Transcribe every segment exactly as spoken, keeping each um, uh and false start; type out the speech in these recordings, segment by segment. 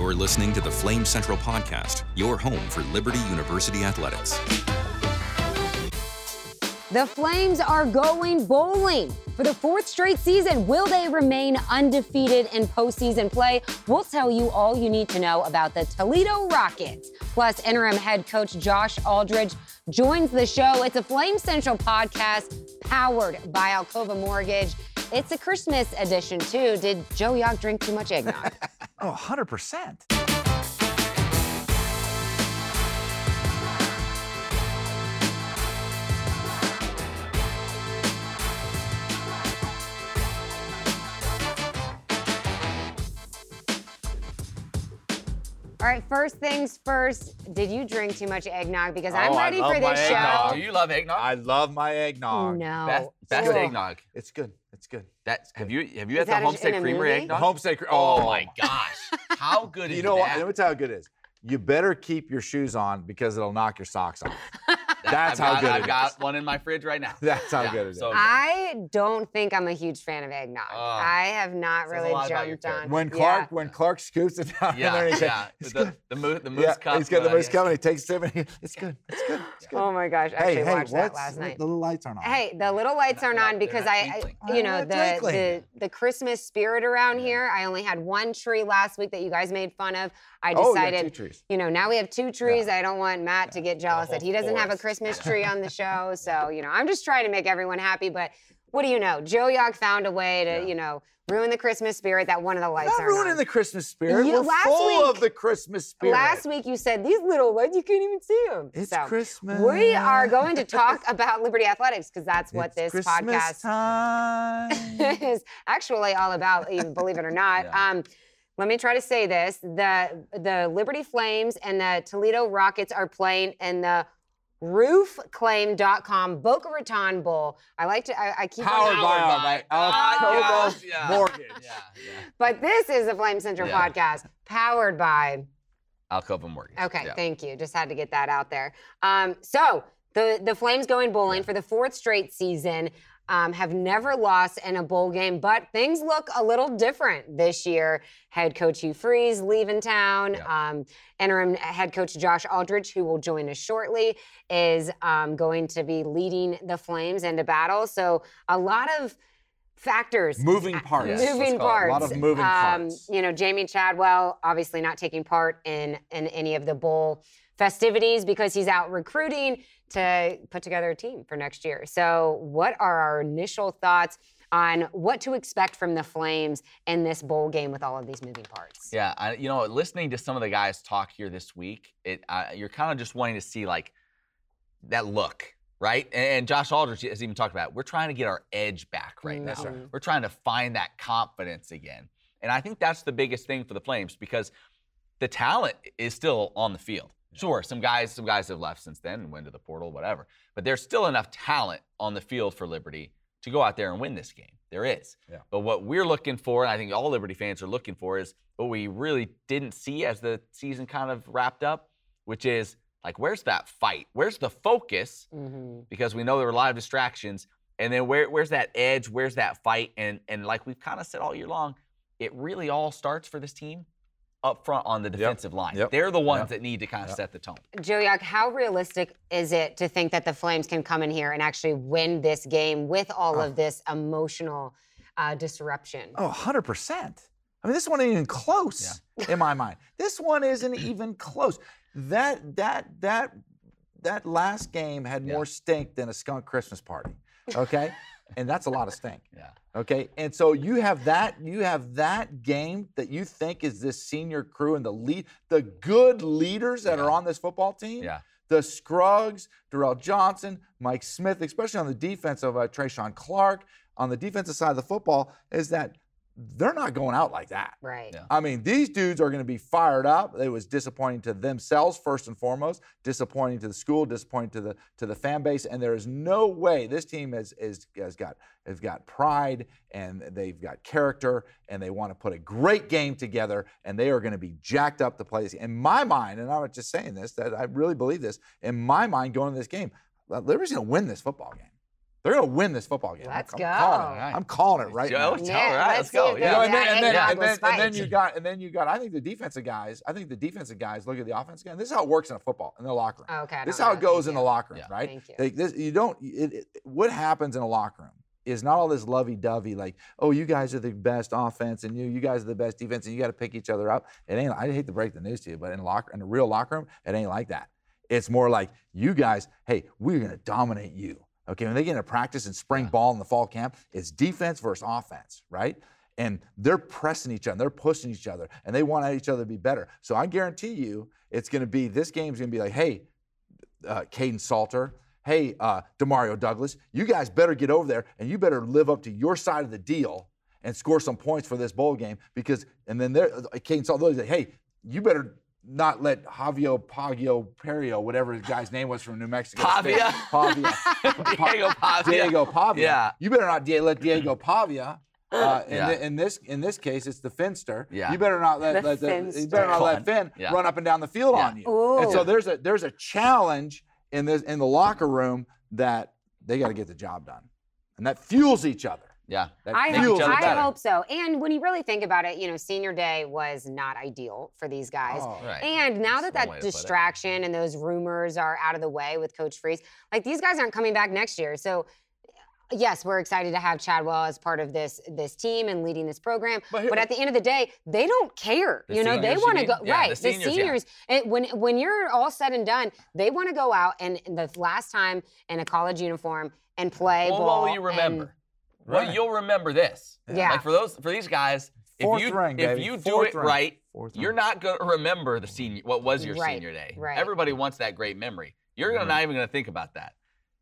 You're listening to the Flame Central Podcast, your home for Liberty University Athletics. The Flames are going bowling. For the fourth straight season, will they remain undefeated in postseason play? We'll tell you all you need to know about the Toledo Rockets. Plus, interim head coach Josh Aldridge joins the show. It's a Flame Central podcast powered by Alcova Mortgage. It's a Christmas edition, too. Did Joe Young drink too much eggnog? Oh, one hundred percent. All right, first things first, did you drink too much eggnog? Because I'm oh, ready for this show. Eggnog. Do you love eggnog? I love my eggnog. No. That's, that's good eggnog. It's good. It's good. That's Have you have you had the Homestead Creamery eggnog? Homestead Creamery. Oh, my gosh. How good is you know, that? You know what? Let me tell you how good it is. You better keep your shoes on because it'll knock your socks off. That's I've how got, good I've it is. I've got one in my fridge right now. That's how yeah, good it so is. I don't think I'm a huge fan of eggnog. Uh, I have not really jumped on. When Clark, yeah. when Clark scoops it down yeah, in there, he's yeah. like, the, the moose, the moose yeah, cup. He's got the moose cup and he takes it and he, it's good, it's good, it's good. Oh my gosh, I actually hey, hey, watched that last night. The little lights aren't on. Hey, the little lights aren't on because I, I, you know, the, the the Christmas spirit around here. I only had one tree last week that you guys made fun of. I decided, oh, you, two trees. you know, now we have two trees. Yeah. I don't want Matt yeah. to get jealous that he doesn't have a Christmas tree on the show. So, you know, I'm just trying to make everyone happy. But what do you know? Joe Young found a way to, yeah. you know, ruin the Christmas spirit that one of the lights are not ruining on. the Christmas spirit. You, We're full week, of the Christmas spirit. Last week you said, these little lights, you can't even see them. It's so, Christmas. We are going to talk about Liberty Athletics because that's what it's this Christmas podcast time. is actually all about, even believe it or not. Yeah. Um, Let me try to say this. The, the Liberty Flames and the Toledo Rockets are playing in the roof claim dot com Boca Raton Bowl. I like to, I, I keep Powered on. Powered by Alcova yeah. Mortgage. Yeah, yeah. But this is the Flame Central yeah. podcast, powered by Alcova Mortgage. Okay, yeah. thank you. Just had to get that out there. Um, so, the, the Flames going bowling yeah. for the fourth straight season. Um, have never lost in a bowl game, but things look a little different this year. Head coach Hugh Freeze leaving town. Yep. Um, interim head coach Josh Aldridge, who will join us shortly, is um, going to be leading the Flames into battle. So a lot of factors. Moving parts. Yes, moving parts. A lot of moving um, parts. You know, Jamey Chadwell obviously not taking part in, in any of the bowl festivities because he's out recruiting to put together a team for next year. So what are our initial thoughts on what to expect from the Flames in this bowl game with all of these moving parts? Yeah, I, you know, listening to some of the guys talk here this week, it uh, you're kind of just wanting to see, like, that look, right? And, and Josh Aldridge has even talked about it. We're trying to get our edge back right no. now. We're trying to find that confidence again. And I think that's the biggest thing for the Flames because the talent is still on the field. Sure, some guys some guys have left since then and went to the portal, whatever. But there's still enough talent on the field for Liberty to go out there and win this game. There is. Yeah. But what we're looking for, and I think all Liberty fans are looking for, is what we really didn't see as the season kind of wrapped up, which is, like, where's that fight? Where's the focus? Mm-hmm. Because we know there were a lot of distractions. And then where, where's that edge? Where's that fight? And, and like we've kind of said all year long, it really all starts for this team up front on the defensive yep. line. Yep. They're the ones yep. that need to kind of yep. set the tone. Joe Young, how realistic is it to think that the Flames can come in here and actually win this game with all oh. of this emotional uh, disruption? Oh, one hundred percent. I mean, this one isn't even close yeah. in my mind. This one isn't even close. That that that that last game had yeah. more stink than a skunk Christmas party, okay? And that's a lot of stink. Yeah. Okay. And so you have that, you have that game that you think is this senior crew and the lead, the good leaders that yeah. are on this football team. Yeah. The Scruggs, Durrell Johnson, Mike Smith, especially on the defense of uh, Treshaun Clark, on the defensive side of the football, is that they're not going out like that. Right. Yeah. I mean, these dudes are going to be fired up. It was disappointing to themselves first and foremost, disappointing to the school, disappointing to the to the fan base. And there is no way this team has is, has got has got pride and they've got character and they want to put a great game together and they are going to be jacked up to play this. In my mind, and I'm not just saying this, that I really believe this. In my mind, going to this game, Liberty's going to win this football game. They're going to win this football game. Let's I'm, go. I'm calling it, I'm calling it right now. Yeah, all right, let's go. You know, and, then, and, then, and, then, and then you got, and then you got, I think the defensive guys, I think the defensive guys look at the offensive guys. This is how it works in a football, in the locker room. Okay. This is how it goes in the locker room, right? Thank you. Like this, you don't, it, it, what happens in a locker room is not all this lovey-dovey, like, oh, you guys are the best offense, and you you guys are the best defense, and you got to pick each other up. It ain't. I hate to break the news to you, but in locker, in a real locker room, it ain't like that. It's more like, you guys, hey, we're going to dominate you. Okay, when they get into practice and spring yeah. ball in the fall camp, it's defense versus offense, right? And they're pressing each other, they're pushing each other, and they want each other to be better. So I guarantee you, it's going to be, this game's going to be like, hey, uh, Kaidon Salter, hey, uh, DeMario Douglas, you guys better get over there and you better live up to your side of the deal and score some points for this bowl game because, and then there, Kaidon Salter, like, hey, you better not let Javio, Pagio, Perio, whatever the guy's name was from New Mexico Pavia. State. Pavia. Pa- Diego Pavia. Diego Pavia. Yeah. You better not de- let Diego Pavia. Uh, in, yeah. the, in this in this case, it's the Finster. Yeah. You better not let, let the, you better not let Finn yeah. run up and down the field yeah. on you. Ooh. And so there's a there's a challenge in this in the locker room that they got to get the job done, and that fuels each other. Yeah, I, hope, I hope so. And when you really think about it, you know, senior day was not ideal for these guys. Oh, right. And now That's that that distraction and those rumors are out of the way with Coach Freeze, like these guys aren't coming back next year. So, yes, we're excited to have Chadwell as part of this this team and leading this program. But, here, but at the end of the day, they don't care. The you know, they want to go yeah, right. The seniors, the seniors yeah. it, when when you're all said and done, they want to go out and the last time in a college uniform and play well, ball. What will you remember? And, Well, right. you'll remember this. Yeah. Like for those, for these guys, Fourth if you ring, if you do Fourth it ring. right, Fourth you're not gonna remember the senior. What was your right. senior day? Right. Everybody wants that great memory. You're gonna, mm. not even gonna think about that.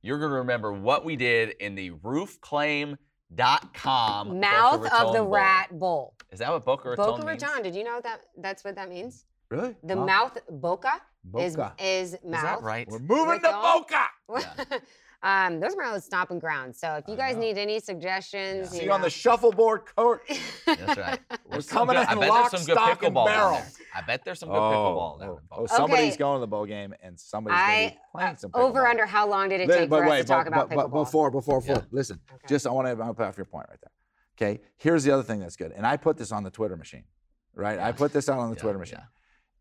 You're gonna remember what we did in the roof claim dot com Mouth Boca Raton of the Bowl. Rat Bowl. Is that what Boca Raton Boca means? Boca Raton. Did you know what that? That's what that means. Really? The wow. mouth Boca, Boca. Is, is mouth. Is that right? We're moving Raton. to Boca. Yeah. Um, those are my old stomping grounds. So if you guys need any suggestions, yeah. you see know. on the shuffleboard court. That's right. We're coming good, in lock, stock, and barrel. I bet there's some good pickleball. There. Oh, somebody's okay. going to the bowl game, and somebody's going to be playing some pickleball. Over under how long did it take but, for wait, us to but, talk but, about pickleball? But before, before, before. Yeah. Listen, okay. just I want to put off your point right there. Okay, here's the other thing that's good, and I put this on the Twitter machine, right? Yeah. I put this out on the yeah, Twitter machine. Yeah.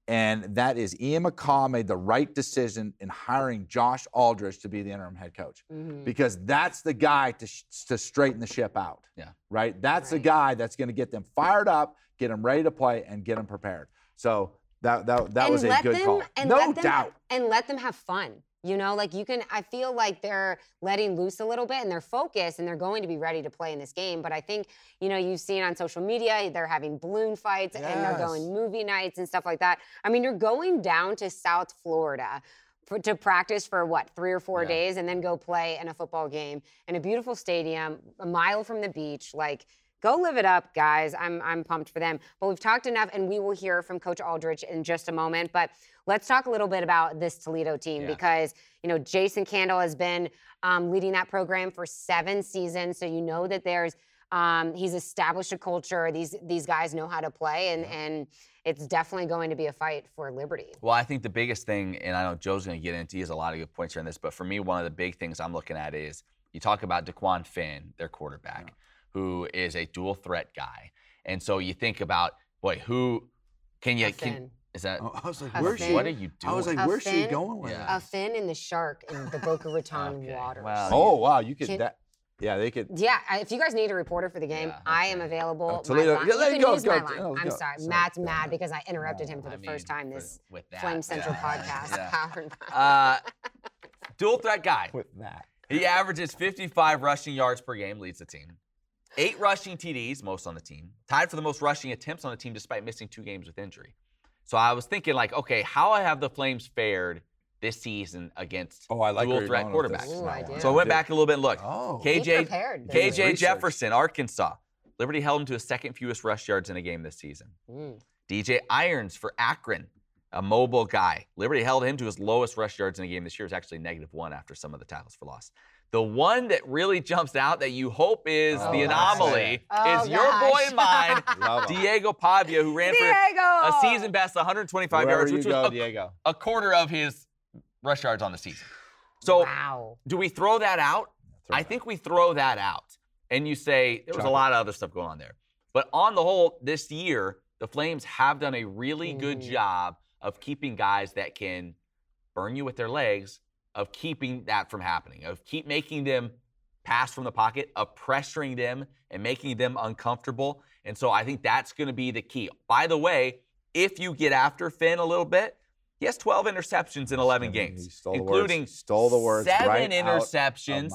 And that is Ian McCall made the right decision in hiring Josh Aldridge to be the interim head coach. Mm-hmm. Because that's the guy to sh- to straighten the ship out. Yeah. Right? That's right. the guy that's going to get them fired up, get them ready to play, and get them prepared. So that that, that was a good them, call. And no let them, doubt. And let them have fun. You know, like you can, I feel like they're letting loose a little bit and they're focused and they're going to be ready to play in this game. But I think, you know, you've seen on social media, they're having balloon fights yes. and they're going movie nights and stuff like that. I mean, you're going down to South Florida for, to practice for what, three or four yeah. days and then go play in a football game in a beautiful stadium, a mile from the beach, like, go live it up, guys. I'm I'm pumped for them. But we've talked enough, and we will hear from Coach Aldridge in just a moment. But let's talk a little bit about this Toledo team yeah. because, you know, Jason Candle has been um, leading that program for seven seasons. So you know that there's um, he's established a culture. These these guys know how to play, and, yeah. and it's definitely going to be a fight for Liberty. Well, I think the biggest thing, and I know Joe's going to get into, he has a lot of good points here on this, but for me, one of the big things I'm looking at is you talk about Dequan Finn, their quarterback. Yeah. Who is a dual threat guy, and so you think about boy, who can you? Can, is that? Oh, I was like, where's she? What are you doing? I was like, where's she going with yeah. that? A fin and the shark in the Boca Raton okay. waters. Wow. Oh wow, you could can, that. Yeah, they could. Yeah, if you guys need a reporter for the game, yeah, I am available. Oh, Toledo, my line, yeah, let you can go, use go, my line. Go, I'm sorry, so, Matt's go, mad go. because I interrupted him for the I mean, first time this with that, Flame Central yeah. podcast. Yeah. Powered by uh, dual threat guy. With that, he averages fifty-five rushing yards per game, leads the team. Eight rushing T Ds, most on the team, tied for the most rushing attempts on the team despite missing two games with injury. So I was thinking, like, okay, how have the Flames fared this season against oh, I like dual threat quarterbacks? Ooh, I so I went back a little bit and looked. Oh. K J, K J Jefferson, Arkansas. Liberty held him to the second fewest rush yards in a game this season. Mm. D J Irons for Akron, a mobile guy. Liberty held him to his lowest rush yards in a game this year. It was actually negative one after some of the tackles for loss. The one that really jumps out that you hope is oh, the anomaly oh, is gosh. your boy and mine, Diego Pavia, who ran Diego! for a season best one hundred twenty-five Wherever yards, which go, was a, a quarter of his rush yards on the season. So wow. do we throw that out? I think we throw that out and you say there was a lot of other stuff going on there. But on the whole, this year, the Flames have done a really good job of keeping guys that can burn you with their legs, of keeping that from happening, of keep making them pass from the pocket, of pressuring them and making them uncomfortable. And so I think that's going to be the key. By the way, if you get after Finn a little bit, he has twelve interceptions in eleven games, including seven interceptions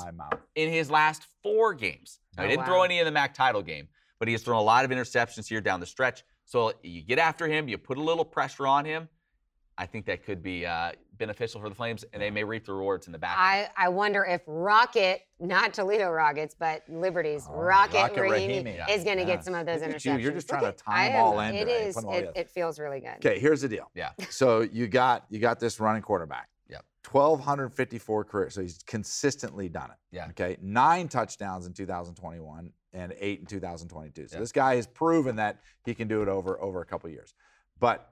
in his last four games. Now, he didn't throw any in the M A C title game, but he has thrown a lot of interceptions here down the stretch. So you get after him, you put a little pressure on him. I think that could be uh, beneficial for the Flames, and they may reap the rewards in the back. I, I wonder if Rocket, not Toledo Rockets, but Liberty's oh, Rocket, Rocket Rahimi yeah. is going to yeah. get some of those Look interceptions. You. You're just trying Look to tie them all in. It is. It, it feels really good. Okay, here's the deal. Yeah. So you got you got this running quarterback. Yeah. one thousand two hundred fifty-four career. So he's consistently done it. Yeah. Okay. Nine touchdowns in two thousand twenty-one and eight in two thousand twenty-two. So yeah. this guy has proven that he can do it over over a couple of years, but.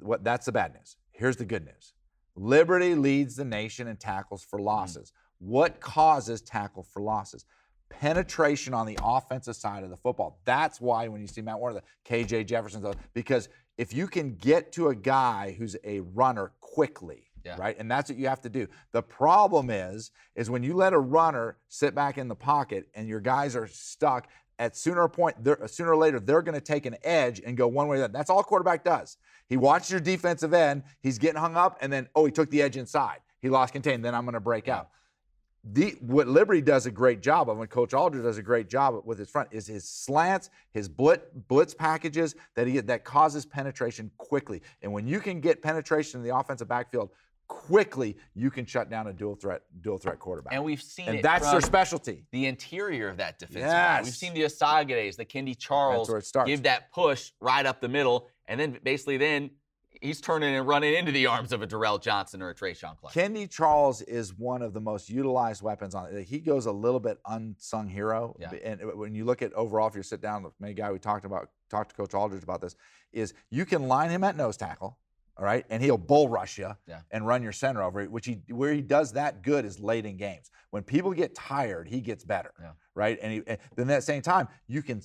What that's the bad news. Here's the good news. Liberty leads the nation in tackles for losses. Mm-hmm. What causes tackle for losses? Penetration on the offensive side of the football. That's why when you see Matt Warner, the K J Jefferson, because if you can get to a guy who's a runner quickly, yeah. right? And that's what you have to do. The problem is, is when you let a runner sit back in the pocket and your guys are stuck, at sooner point, sooner or later, they're going to take an edge and go one way or the other. That's all quarterback does. He watches your defensive end. He's getting hung up, and then, oh, he took the edge inside. He lost containment. Then I'm going to break out. The, what Liberty does a great job of, and Coach Aldridge does a great job with his front, is his slants, his blitz, blitz packages that he that causes penetration quickly. And when you can get penetration in the offensive backfield quickly, you can shut down a dual threat dual threat quarterback. And we've seen and it. And that's their specialty. The interior of that defense. Yes. Line. We've seen the Asagades, the Kendy Charles give that push right up the middle. And then basically then he's turning and running into the arms of a Durrell Johnson or a Treshaun Clark. Kendy Charles is one of the most utilized weapons on it. He goes a little bit unsung hero. Yeah. And when you look at overall, if you sit down, the main guy we talked about, talked to Coach Aldridge about this, is you can line him at nose tackle. All right, and he'll bull rush you yeah. and run your center over, which he where he does that good is late in games. When people get tired, he gets better, yeah. right? And, he, and then at the same time, you can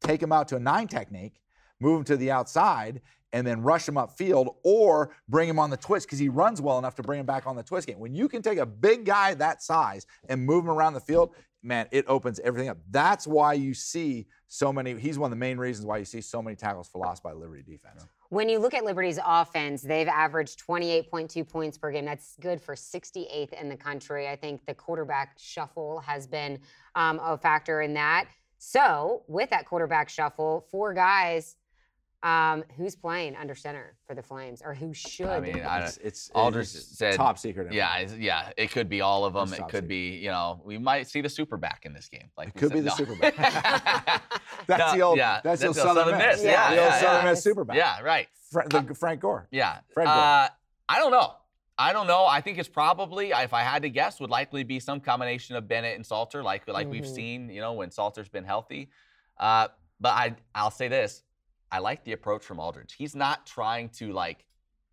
take him out to a nine technique, move him to the outside, and then rush him upfield or bring him on the twist because he runs well enough to bring him back on the twist game. When you can take a big guy that size and move him around the field, man, it opens everything up. That's why you see so many. He's one of the main reasons why you see so many tackles for loss by Liberty defense. Yeah. When you look at Liberty's offense, they've averaged twenty-eight point two points per game. That's good for sixty-eighth in the country. I think the quarterback shuffle has been um, a factor in that. So with that quarterback shuffle, four guys, um, who's playing under center for the Flames or who should? I mean, I it's, it's, Aldridge said top secret. Yeah, it? yeah, it could be all of them. It could secret. be, you know, we might see the super back in this game. Like it could said, be the no. super back. That's no, the old, yeah, that's, that's the old Southern, Southern Miss. Miss. Yeah, yeah, the old yeah, Southern yeah. Miss Superback. Yeah, right. Fra- the, uh, Frank Gore. Yeah. Fred Gore. Uh, I don't know. I don't know. I think it's probably, if I had to guess, would likely be some combination of Bennett and Salter, like like mm-hmm. we've seen, you know, when Salter's been healthy. Uh, but I, I'll say this. I like the approach from Aldridge. He's not trying to, like,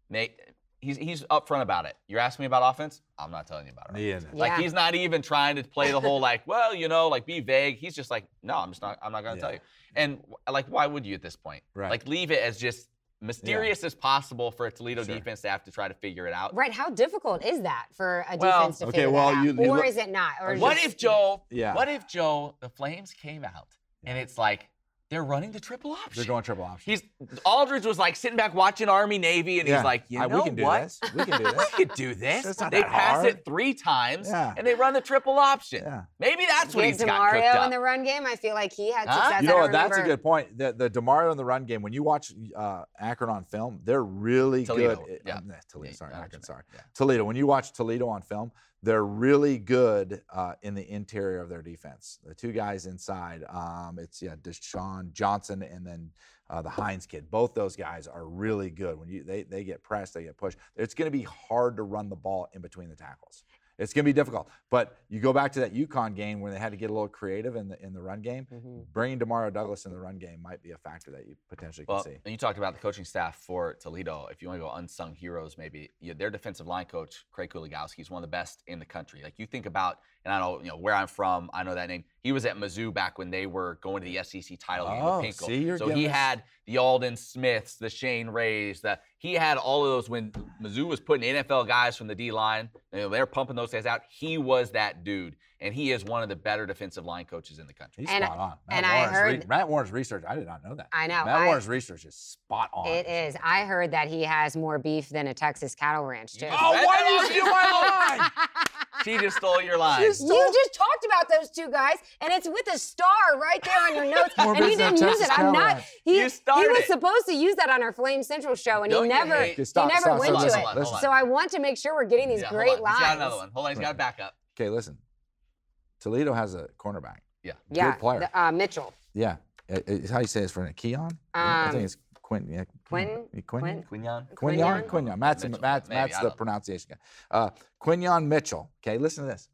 make... He's he's upfront about it. You're asking me about offense? I'm not telling you about it. Yeah. Like, he's not even trying to play the whole, like, well, you know, like, be vague. He's just like, no, I'm just not, I'm not going to yeah. tell you. And, like, why would you at this point? Right. Like, leave it as just mysterious yeah. as possible for a Toledo sure. defense to have to try to figure it out. Right. How difficult is that for a well, defense to okay, figure well, that you, out? You or look, is it not? Or what just, if Joe, yeah. what if Joe, the Flames came out yeah. and it's like, they're running the triple option. They're going triple option. He's Aldridge was like sitting back watching Army Navy, and yeah. he's like, you know what? We can do what? this. We can do this. we can do this. It's not they that pass hard. it three times, yeah. and they run the triple option. Yeah. Maybe that's what he's DeMario got cooked up. DeMario in the run game, I feel like he had success. Huh? You know what? That's a good point. The, the DeMario in the run game. When you watch uh, Akron on film, they're really Toledo. good. Yeah. Um, nah, Toledo. Sorry, yeah. Akron. Sorry, yeah. Toledo. When you watch Toledo on film, they're really good uh, in the interior of their defense. The two guys inside, um, it's yeah, Deshaun Johnson and then uh, the Hines kid. Both those guys are really good. When you they they get pressed, they get pushed. It's going to be hard to run the ball in between the tackles. It's going to be difficult. But you go back to that UConn game when they had to get a little creative in the in the run game. Mm-hmm. Bringing DeMario Douglas in the run game might be a factor that you potentially well, can see. And you talked about the coaching staff for Toledo. If you want to go unsung heroes, maybe you know, their defensive line coach, Craig Kuligowski, is one of the best in the country. Like you think about, and I know you know where I'm from. I know that name. He was at Mizzou back when they were going to the S E C title oh, game with Pinkel. See, you're so giving... he had the Alden Smiths, the Shane Rays, the he had all of those when Mizzou was putting N F L guys from the D line. You know, they're pumping those guys out. He was that dude, and he is one of the better defensive line coaches in the country. He's and spot on. Matt and Warren's I heard re- Matt Warren's research. I did not know that. I know. Matt I, Warren's research is spot on. It is. I heard that he has more beef than a Texas cattle ranch too. Oh, why did you do my line? She just stole your line. You just talked about those two guys, and it's with a star right there on your notes, and you didn't use it. I'm not. He, he was supposed to use that on our Flame Central show, and he never, he never went to it. So I want to make sure we're getting these great lines. He's got another one. Hold on, he's got a backup. Okay, listen. Toledo has a cornerback. Yeah. Yeah. Good player. The, uh, Mitchell. Yeah. It's how you say his for Keon? Um, I think it's Quinton. Yeah. Quinn. Quinn. Quinyon. Quinyon. Quinyon. Matt's, Matt's, Matt's the pronunciation guy. Uh, Quinyon Mitchell. Okay, listen to this.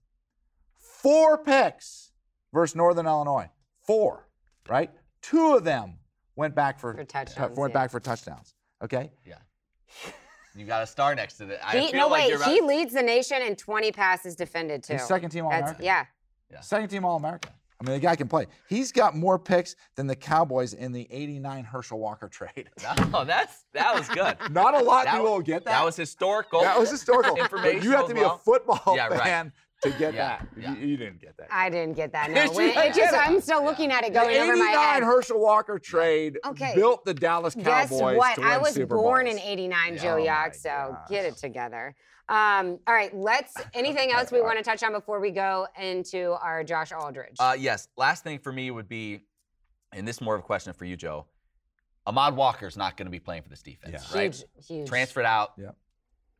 Four picks versus Northern Illinois. Four, right? Two of them went back for, for touchdowns. T- went yeah. back for touchdowns. Okay. Yeah. You got a star next to the. I he, feel no like wait, you're about, he leads the nation in twenty passes defended too. He's second team All-American. Yeah. yeah. Second team All-American. I mean, the guy can play. He's got more picks than the Cowboys in the eighty-nine Herschel Walker trade. No, that's that was good. Not a lot people will get that. That was historical. That was historical. Information. You have to be well. a football yeah, fan. Right. To get yeah, that. Yeah. You, you didn't get that. I didn't get that. No. When, it just, I'm still looking yeah. at it going over my head. eighty-nine Herschel Walker trade okay. built the Dallas Cowboys to win Super Bowls. Guess what? I was born in eighty-nine, Joe Yock, so get it together. Um, all right, let's, anything else we want to touch on before we go into our Josh Aldridge? Uh, yes, last thing for me would be, and this is more of a question for you, Joe, Ahmaud Walker's not going to be playing for this defense, yeah. right? Huge, huge. Transferred out. Yeah.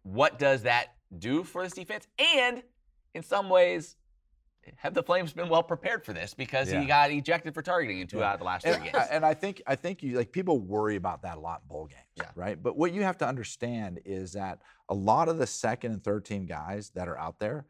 What does that do for this defense? And in some ways, have the Flames been well prepared for this because yeah. he got ejected for targeting in two yeah. out of the last and, three games? And I think I think you like people worry about that a lot in bowl games, yeah. right? But what you have to understand is that a lot of the second and third team guys that are out there,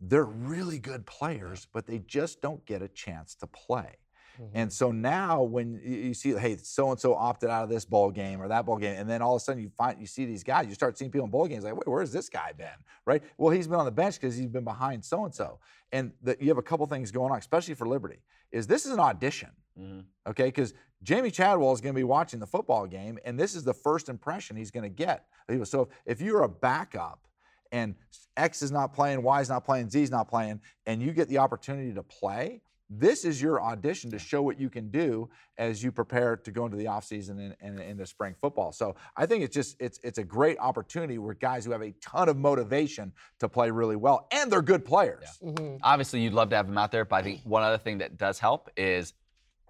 they're really good players, but they just don't get a chance to play. Mm-hmm. And so now when you see, hey, so-and-so opted out of this bowl game or that bowl game, and then all of a sudden you find you see these guys, you start seeing people in bowl games like, wait, where's this guy been, right? Well, he's been on the bench because he's been behind so-and-so. And the, you have a couple things going on, especially for Liberty, is this is an audition, mm-hmm. okay? Because Jamey Chadwell is going to be watching the football game, and this is the first impression he's going to get. So if, if you're a backup and X is not playing, Y is not playing, Z is not playing, and you get the opportunity to play, this is your audition to show what you can do as you prepare to go into the offseason and, and into spring football. So I think it's just it's it's a great opportunity where guys who have a ton of motivation to play really well, and they're good players. Yeah. Mm-hmm. Obviously, you'd love to have them out there, but I think one other thing that does help is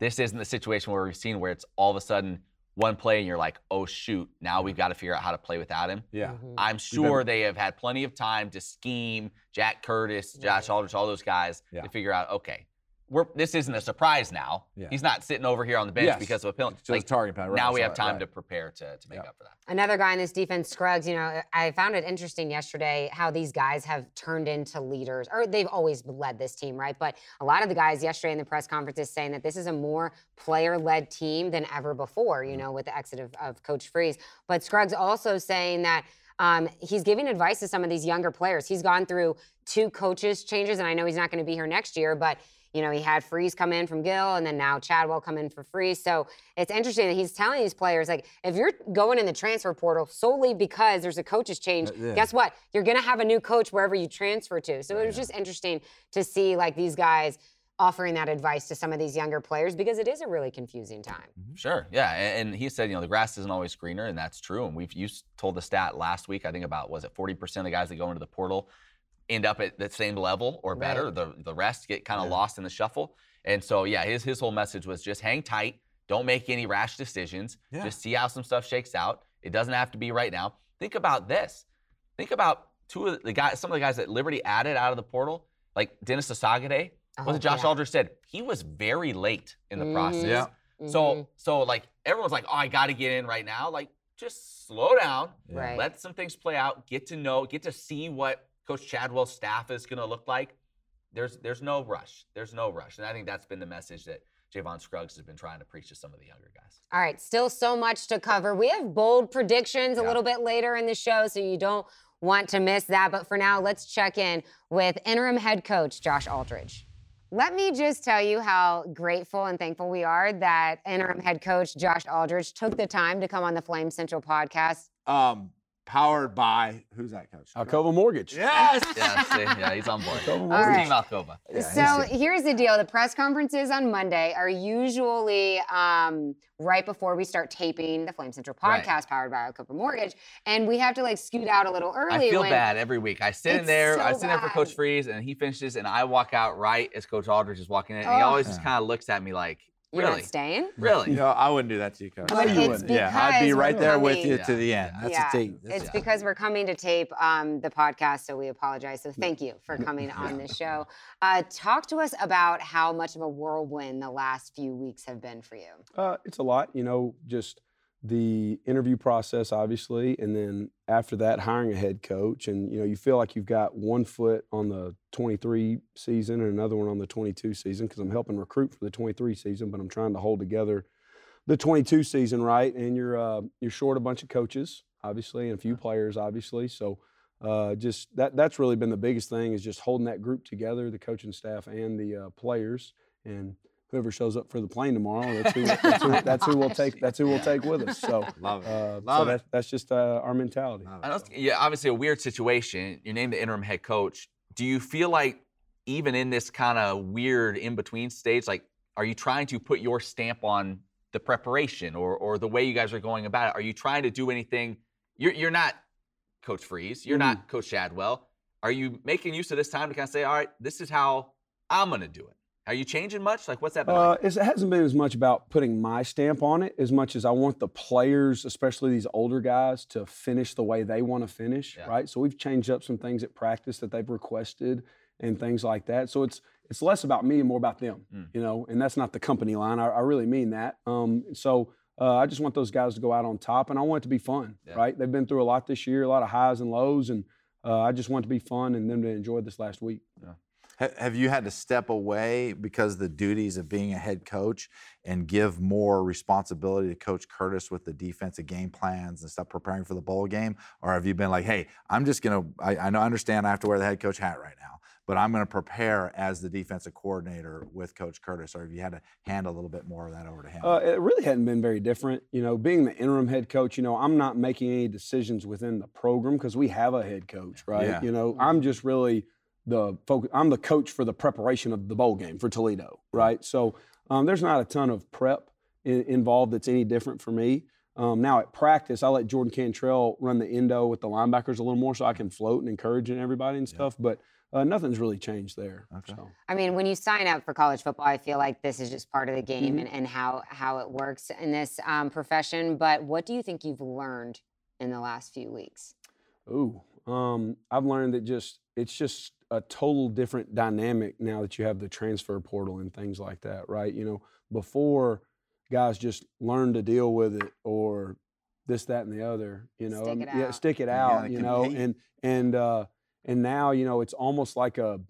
this isn't the situation where we've seen where it's all of a sudden one play and you're like, oh, shoot, now we've got to figure out how to play without him. Yeah, mm-hmm. I'm sure been... they have had plenty of time to scheme Jack Curtis, Josh Aldridge, all those guys yeah. to figure out, okay, We're, this isn't a surprise now. Yeah. He's not sitting over here on the bench yes. because of a penalty. Like, target pad, right, now we have time right. to prepare to, to make yep. up for that. Another guy in this defense, Scruggs, you know, I found it interesting yesterday how these guys have turned into leaders. Or they've always led this team, right? But a lot of the guys yesterday in the press conference is saying that this is a more player-led team than ever before, you know, with the exit of, of Coach Freeze. But Scruggs also saying that Um, he's giving advice to some of these younger players. He's gone through two coaches changes, and I know he's not going to be here next year, but, you know, he had Freeze come in from Gill, and then now Chadwell come in for Freeze. So it's interesting that he's telling these players, like, if you're going in the transfer portal solely because there's a coach's change, uh, yeah. guess what? You're going to have a new coach wherever you transfer to. So it was just interesting to see, like, these guys offering that advice to some of these younger players because it is a really confusing time. Sure, yeah, and, and he said, you know, the grass isn't always greener, and that's true. And we've you told the stat last week, I think about, was it forty percent of the guys that go into the portal end up at the same level or better. Right. The the rest get kind of yeah. lost in the shuffle. And so, yeah, his his whole message was just hang tight, don't make any rash decisions, yeah. just see how some stuff shakes out. It doesn't have to be right now. Think about this. Think about two of the guys, some of the guys that Liberty added out of the portal, like Dennis Asagade. Oh, was it Josh yeah. Aldridge said he was very late in the mm-hmm. process. Yeah. Mm-hmm. So, so like everyone's like, oh, I got to get in right now. Like, just slow down, yeah. right. let some things play out, get to know, get to see what Coach Chadwell's staff is going to look like. There's there's no rush. There's no rush. And I think that's been the message that Javon Scruggs has been trying to preach to some of the younger guys. All right, still so much to cover. We have bold predictions yeah. a little bit later in the show, so you don't want to miss that. But for now, let's check in with interim head coach Josh Aldridge. Let me just tell you how grateful and thankful we are that interim head coach Josh Aldridge took the time to come on the Flame Central podcast. Um, powered by, who's that coach? Alcova Mortgage. Yes! yeah, see, yeah, he's on board. Alcova Mortgage. Team Alcova. Yeah, so here's the deal. The press conferences on Monday are usually um, right before we start taping the Flame Central podcast right. powered by Alcova Mortgage. And we have to like scoot out a little early. I feel when, bad every week. I sit in there, so I sit bad. there for Coach Freeze and he finishes and I walk out right as Coach Aldridge is walking in. And oh. he always yeah. just kind of looks at me like, Really? You're not staying? Really? No, I wouldn't do that to you, Coach. No, you wouldn't. Yeah, I'd be right there coming, with you yeah, to the end. That's yeah, a tape. That's it's yeah. because we're coming to tape um, the podcast, so we apologize. So thank you for coming on the show. Uh, talk to us about how much of a whirlwind the last few weeks have been for you. Uh, it's a lot. You know, just the interview process, obviously, and then after that, hiring a head coach. And, you know, you feel like you've got one foot on the twenty-three season and another one on the twenty-two season because I'm helping recruit for the twenty-three season, but I'm trying to hold together the twenty-two season, right? And you're uh, you're short a bunch of coaches, obviously, and a few players, obviously. So uh, just that that's really been the biggest thing is just holding that group together, the coaching staff and the uh, players. And whoever shows up for the plane tomorrow, that's who, that's who, that's who we'll take. That's who we'll take with us. So, love it. Uh, love so that, it. That's just uh, our mentality. I know, yeah, obviously a weird situation. You named the interim head coach. Do you feel like even in this kind of weird in-between stage, like, are you trying to put your stamp on the preparation or or the way you guys are going about it? Are you trying to do anything? You're you're not Coach Freeze. You're mm. not Coach Chadwell. Are you making use of this time to kind of say, all right, this is how I'm going to do it? Are you changing much? Like, what's that been like? Uh, it hasn't been as much about putting my stamp on it as much as I want the players, especially these older guys, to finish the way they want to finish, yeah. right? So we've changed up some things at practice that they've requested and things like that. So it's it's less about me and more about them, mm. you know, and that's not the company line. I, I really mean that. Um, so uh, I just want those guys to go out on top, and I want it to be fun, yeah. right? They've been through a lot this year, a lot of highs and lows, and uh, I just want it to be fun and them to enjoy this last week. Yeah. Have you had to step away because the duties of being a head coach and give more responsibility to Coach Curtis with the defensive game plans and stuff preparing for the bowl game? Or have you been like, hey, I'm just going to – I understand I have to wear the head coach hat right now, but I'm going to prepare as the defensive coordinator with Coach Curtis? Or have you had to hand a little bit more of that over to him? Uh, it really hadn't been very different. You know, being the interim head coach, you know, I'm not making any decisions within the program because we have a head coach, right? Yeah. You know, I'm just really – The focus, I'm the coach for the preparation of the bowl game for Toledo, right? So um, there's not a ton of prep in, involved that's any different for me. Um, now at practice, I let Jordan Cantrell run the endo with the linebackers a little more so I can float and encourage everybody and stuff, yeah. but uh, nothing's really changed there. Okay. So. I mean, when you sign up for college football, I feel like this is just part of the game mm-hmm. and, and how, how it works in this um, profession. But what do you think you've learned in the last few weeks? Ooh, um, I've learned that just it's just – a total different dynamic now that you have the transfer portal and things like that, right? You know, before guys just learned to deal with it or this, that, and the other, you know, stick um, it out. yeah, stick it out, you know, and, and, uh, and now, you know, it's almost like a,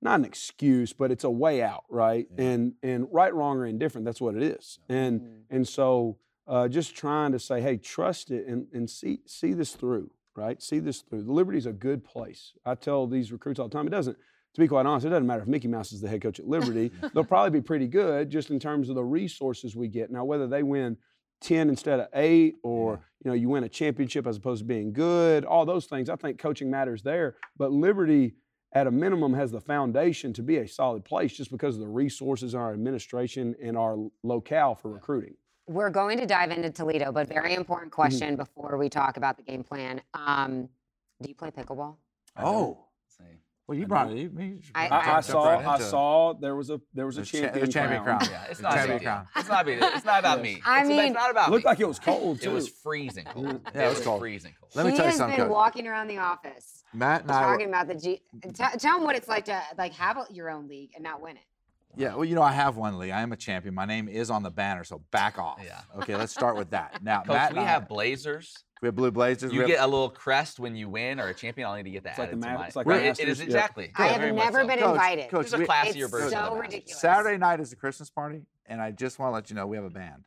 not an excuse, but it's a way out. Right. Yeah. And, and right, wrong, or indifferent, that's what it is. And, mm-hmm. and so uh, just trying to say, hey, trust it and, and see, see this through. Right? See this through. The Liberty's a good place. I tell these recruits all the time, it doesn't, to be quite honest, it doesn't matter if Mickey Mouse is the head coach at Liberty. They'll probably be pretty good just in terms of the resources we get. Now, whether they win ten instead of eight or, yeah. you know, you win a championship as opposed to being good, all those things, I think coaching matters there. But Liberty, at a minimum, has the foundation to be a solid place just because of the resources in our administration and our locale for recruiting. We're going to dive into Toledo, but very important question mm-hmm. before we talk about the game plan. Um, do you play pickleball? Oh, well, you I brought it. I, I, I saw. Right I saw there was a there was a the champion, cha- champion crown. crown. Yeah, it's not champion crown. It's not. It's not about me. I it's mean, about, it's not about me. Looked like it was cold too. It was freezing cold. yeah, it was cold. Freezing cold. Let me he tell you something. He has been walking around the office, Matt, and talking I were, about the G. T- tell him what it's like to like have your own league and not win it. Yeah, well, you know, I have one, Lee. I am a champion. My name is on the banner, so back off. Yeah. Okay, let's start with that. Now, Coach, Matt we I, have blazers. We have blue blazers. You we get have... a little crest when you win or a champion. I'll need to get that. It's like the Mavs. It's like right. Masters, it is exactly. Yeah. I have never so. been Coach, invited. Coach, this is a classier version. It's so ridiculous. Saturday night is the Christmas party, and I just want to let you know we have a band.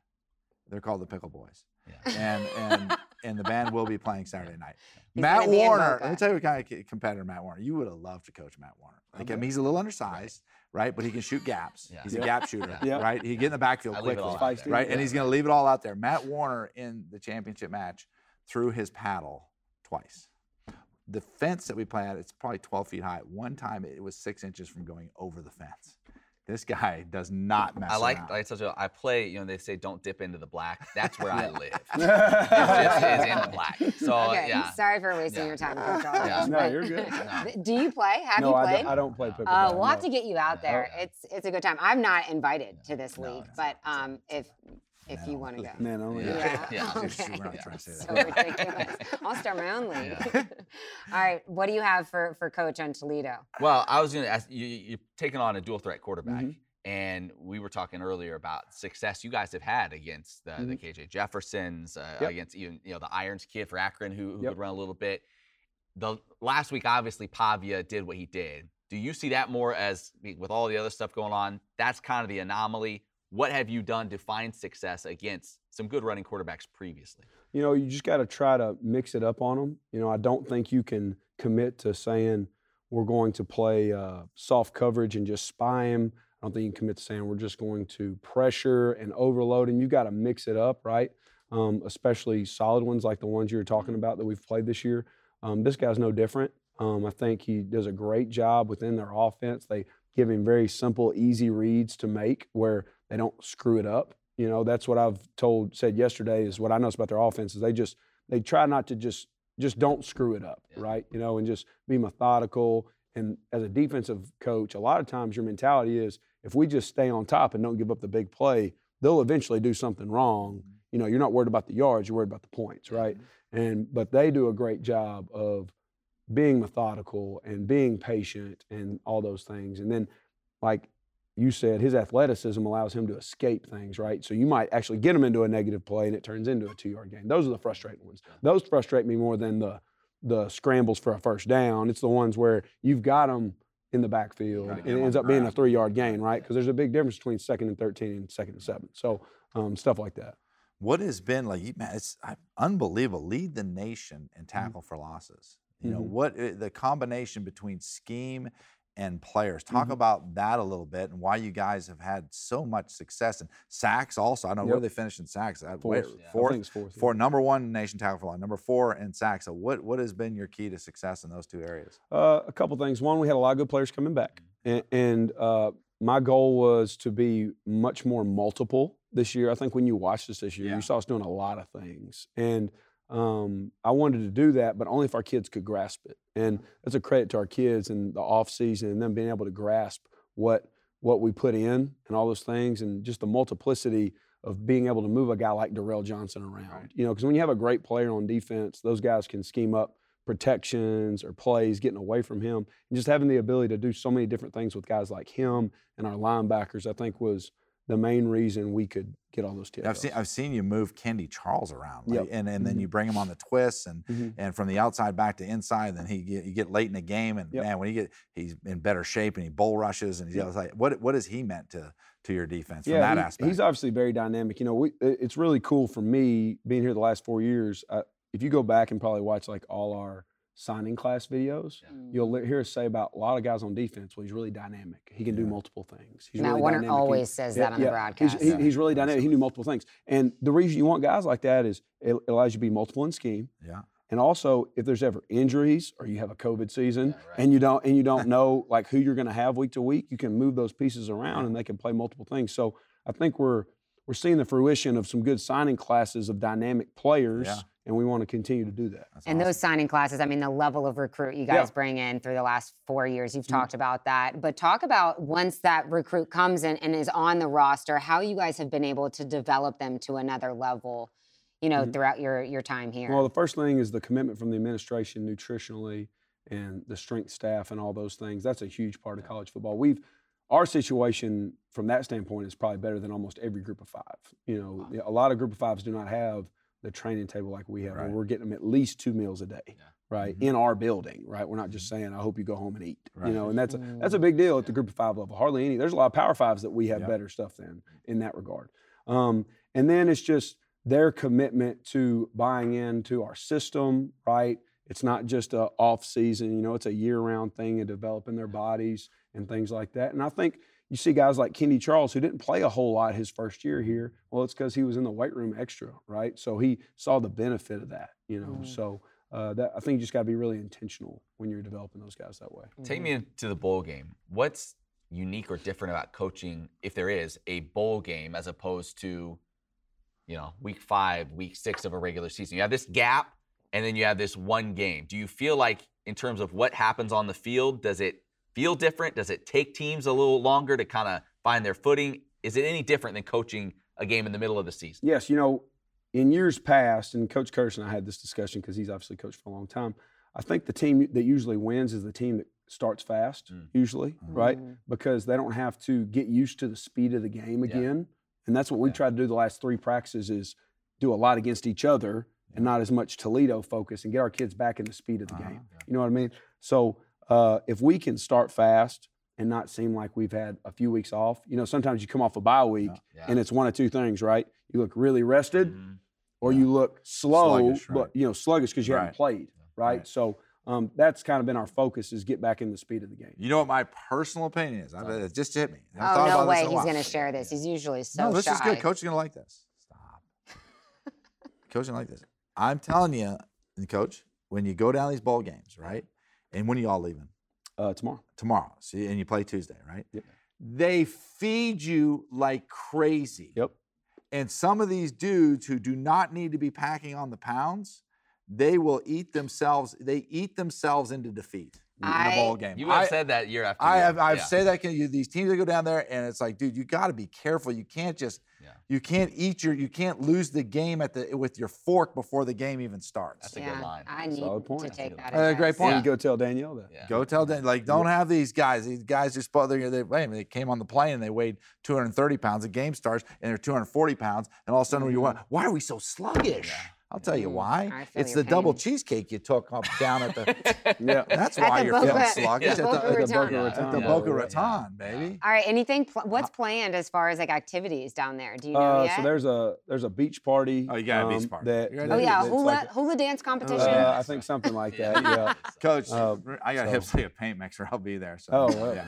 They're called the Pickle Boys. Yeah. And and and the band will be playing Saturday night. He's Matt Warner. Let me tell you what kind of competitor Matt Warner. You would have loved to coach Matt Warner. Like, okay. I mean, he's a little undersized, right? Right? But he can shoot gaps. Yeah. He's yeah. a gap shooter, yeah. right? He can get in the backfield I quickly, right? Yeah. And he's going to leave it all out there. Matt Warner in the championship match threw his paddle twice. The fence that we play at, it's probably twelve feet high. One time it was six inches from going over the fence. This guy does not mess around. I like, like such a, I play, you know, they say don't dip into the black. That's where I live. It just is in the black. So, okay, yeah. Sorry for wasting yeah. your time. Yeah. Yeah. No, you're good. No. Do you play? Have no, you played? No, I, I don't play pickleball. Uh, we'll no. have to get you out there. Oh, yeah. It's it's a good time. I'm not invited to this no, league, no, but um, if if no. you want to go. No, no, yeah. yeah. yeah. yeah. Okay. We're not trying to say that. So ridiculous. I'll start my own league. Yeah. All right, what do you have for, for Coach on Toledo? Well, I was going to ask, you, you're taking on a dual threat quarterback, mm-hmm. and we were talking earlier about success you guys have had against the, mm-hmm. the K J Jeffersons, uh, yep. against even you know the Irons kid for Akron who, who yep. could run a little bit. The last week, obviously, Pavia did what he did. Do you see that more as, with all the other stuff going on, that's kind of the anomaly? What have you done to find success against some good running quarterbacks previously? You know, you just got to try to mix it up on them. You know, I don't think you can commit to saying we're going to play uh, soft coverage and just spy him. I don't think you can commit to saying we're just going to pressure and overload him. You got to mix it up, right? Um, especially solid ones like the ones you were talking about that we've played this year. Um, this guy's no different. Um, I think he does a great job within their offense. They give him very simple, easy reads to make where they don't screw it up. You know, that's what I've told, said yesterday is what I noticed about their offense is they just, they try not to just, just don't screw it up, yeah. right? You know, and just be methodical. And as a defensive coach, a lot of times your mentality is if we just stay on top and don't give up the big play, they'll eventually do something wrong. Mm-hmm. You know, you're not worried about the yards, you're worried about the points, right? Mm-hmm. And, but they do a great job of being methodical and being patient and all those things. And then, like, you said his athleticism allows him to escape things, right? So you might actually get him into a negative play and it turns into a two-yard gain. Those are the frustrating ones. Those frustrate me more than the the scrambles for a first down. It's the ones where you've got them in the backfield right. and it ends up being a three-yard gain, right? Because there's a big difference between second and thirteen and second and seven. So um, stuff like that. What has been like, man, it's unbelievable. Lead the nation in tackle mm-hmm. for losses. You know, mm-hmm. what the combination between scheme and players. Talk mm-hmm. about that a little bit and why you guys have had so much success. And sacks also. I know yep. where they finished in sacks. Fourth. Wait, yeah. fourth, fourth yeah. For number one nation tackle for line, number four in sacks. So what, what has been your key to success in those two areas? Uh, a couple things. One, we had a lot of good players coming back. And, and uh, my goal was to be much more multiple this year. I think when you watched us this year, yeah. you saw us doing a lot of things. And Um, I wanted to do that, but only if our kids could grasp it. And that's a credit to our kids and the off season and them being able to grasp what what we put in and all those things and just the multiplicity of being able to move a guy like Durrell Johnson around. Right. You know, because when you have a great player on defense, those guys can scheme up protections or plays, getting away from him. And just having the ability to do so many different things with guys like him and our linebackers, I think was the main reason we could get all those T F Ls. I've seen I've seen you move Kendy Charles around, like, yep. and, and then mm-hmm. you bring him on the twists, and mm-hmm. and from the outside back to inside. And then he get, you get late in the game, and yep. man, when he get he's in better shape, and he bull rushes, and he's yep. like, what what has he meant to to your defense yeah, from that he, aspect? He's obviously very dynamic. You know, we, it's really cool for me being here the last four years. I, if you go back and probably watch like all our signing class videos, yeah. you'll hear us say about a lot of guys on defense, well, he's really dynamic. He can yeah. do multiple things. He's Matt really Warner dynamic. always he, says yeah, that on yeah. the broadcast. He's, he, he's really dynamic. He knew multiple things. And the reason you want guys like that is it allows you to be multiple in scheme. Yeah. And also, if there's ever injuries or you have a COVID season yeah, right. and you don't and you don't know like who you're going to have week to week, you can move those pieces around and they can play multiple things. So I think we're we're seeing the fruition of some good signing classes of dynamic players. Yeah. And we want to continue to do that. That's and awesome. Those signing classes, I mean, the level of recruit you guys yeah. bring in through the last four years, you've mm-hmm. talked about that. But talk about once that recruit comes in and is on the roster, how you guys have been able to develop them to another level, you know, mm-hmm. throughout your, your time here. Well, the first thing is the commitment from the administration nutritionally and the strength staff and all those things. That's a huge part of college football. We've our situation from that standpoint is probably better than almost every group of five. You know, wow. a lot of group of fives do not have the training table like we have. Right. Where we're getting them at least two meals a day, yeah. right? Mm-hmm. In our building, right? We're not just saying, I hope you go home and eat. Right. You know, and that's a, that's a big deal at the group of five level. Hardly any. There's a lot of power fives that we have yep. better stuff than in that regard. Um, and then it's just their commitment to buying into our system, right? It's not just a off season, you know, it's a year round thing and developing their bodies and things like that. And I think you see guys like Kendy Charles, who didn't play a whole lot his first year here. Well, it's because he was in the weight room extra, right? So he saw the benefit of that, you know? Mm-hmm. So uh, that I think you just gotta be really intentional when you're developing those guys that way. Take mm-hmm. me into the bowl game. What's unique or different about coaching, if there is a bowl game, as opposed to, you know, week five, week six of a regular season? You have this gap, and then you have this one game. Do you feel like, in terms of what happens on the field, does it feel different? Does it take teams a little longer to kind of find their footing? Is it any different than coaching a game in the middle of the season? Yes, you know, in years past, and Coach Curtis and I had this discussion because he's obviously coached for a long time, I think the team that usually wins is the team that starts fast, mm. usually, mm. right? Because they don't have to get used to the speed of the game again. Yeah. And that's what we yeah. tried to do the last three practices, is do a lot against each other yeah. and not as much Toledo focus, and get our kids back in the speed of the uh-huh. game. Yeah. You know what I mean? So uh, if we can start fast and not seem like we've had a few weeks off, you know, sometimes you come off a bye week yeah. Yeah. and it's one of two things, right? You look really rested mm-hmm. or yeah. you look slow, sluggish, right. but, you know, sluggish because you right. haven't played, yeah. right? right? So um, that's kind of been our focus, is get back in the speed of the game. You know what my personal opinion is? I, it just hit me. I oh, no way he's going to share this. He's usually so shy. No, this shy. is good. Coach is going to like this. Stop. Coach is going to like this. I'm telling you, Coach, when you go down these bowl games, right? And when are y'all leaving? Uh, tomorrow. Tomorrow. See, and you play Tuesday, right? Yep. They feed you like crazy. Yep. And some of these dudes who do not need to be packing on the pounds, they will eat themselves. They eat themselves into defeat I, in a bowl game. You have I, said that year after. I year. have. I've yeah. said that. You, these teams that go down there, and it's like, dude, you got to be careful. You can't just. Yeah. You can't eat your. You can't lose the game at the with your fork before the game even starts. That's a yeah, good line. I need Solid point. to take that. That's a great point. Yeah. Go tell Danielle that. Yeah. Go tell Danielle. Like, don't have these guys. These guys are spot. They they came on the plane and they weighed two hundred thirty pounds. The game starts and they're two hundred forty pounds. And all of a sudden, mm-hmm. you went, why are we so sluggish? Yeah. I'll tell you why. It's the pain. double cheesecake you took up down at the. yeah, that's why you're feeling sluggish. At the Boca Raton. At the Boca Raton, baby. All right. Anything? Pl- what's planned as far as like activities down there? Do you know uh, yet? So there's a there's a beach party. Oh, you got um, a beach party. That, that, oh yeah, hula like a, hula dance competition. Uh, I think something like that. yeah. Coach, uh, I got so. hips like a paint mixer. I'll be there. So. Oh well. Yeah.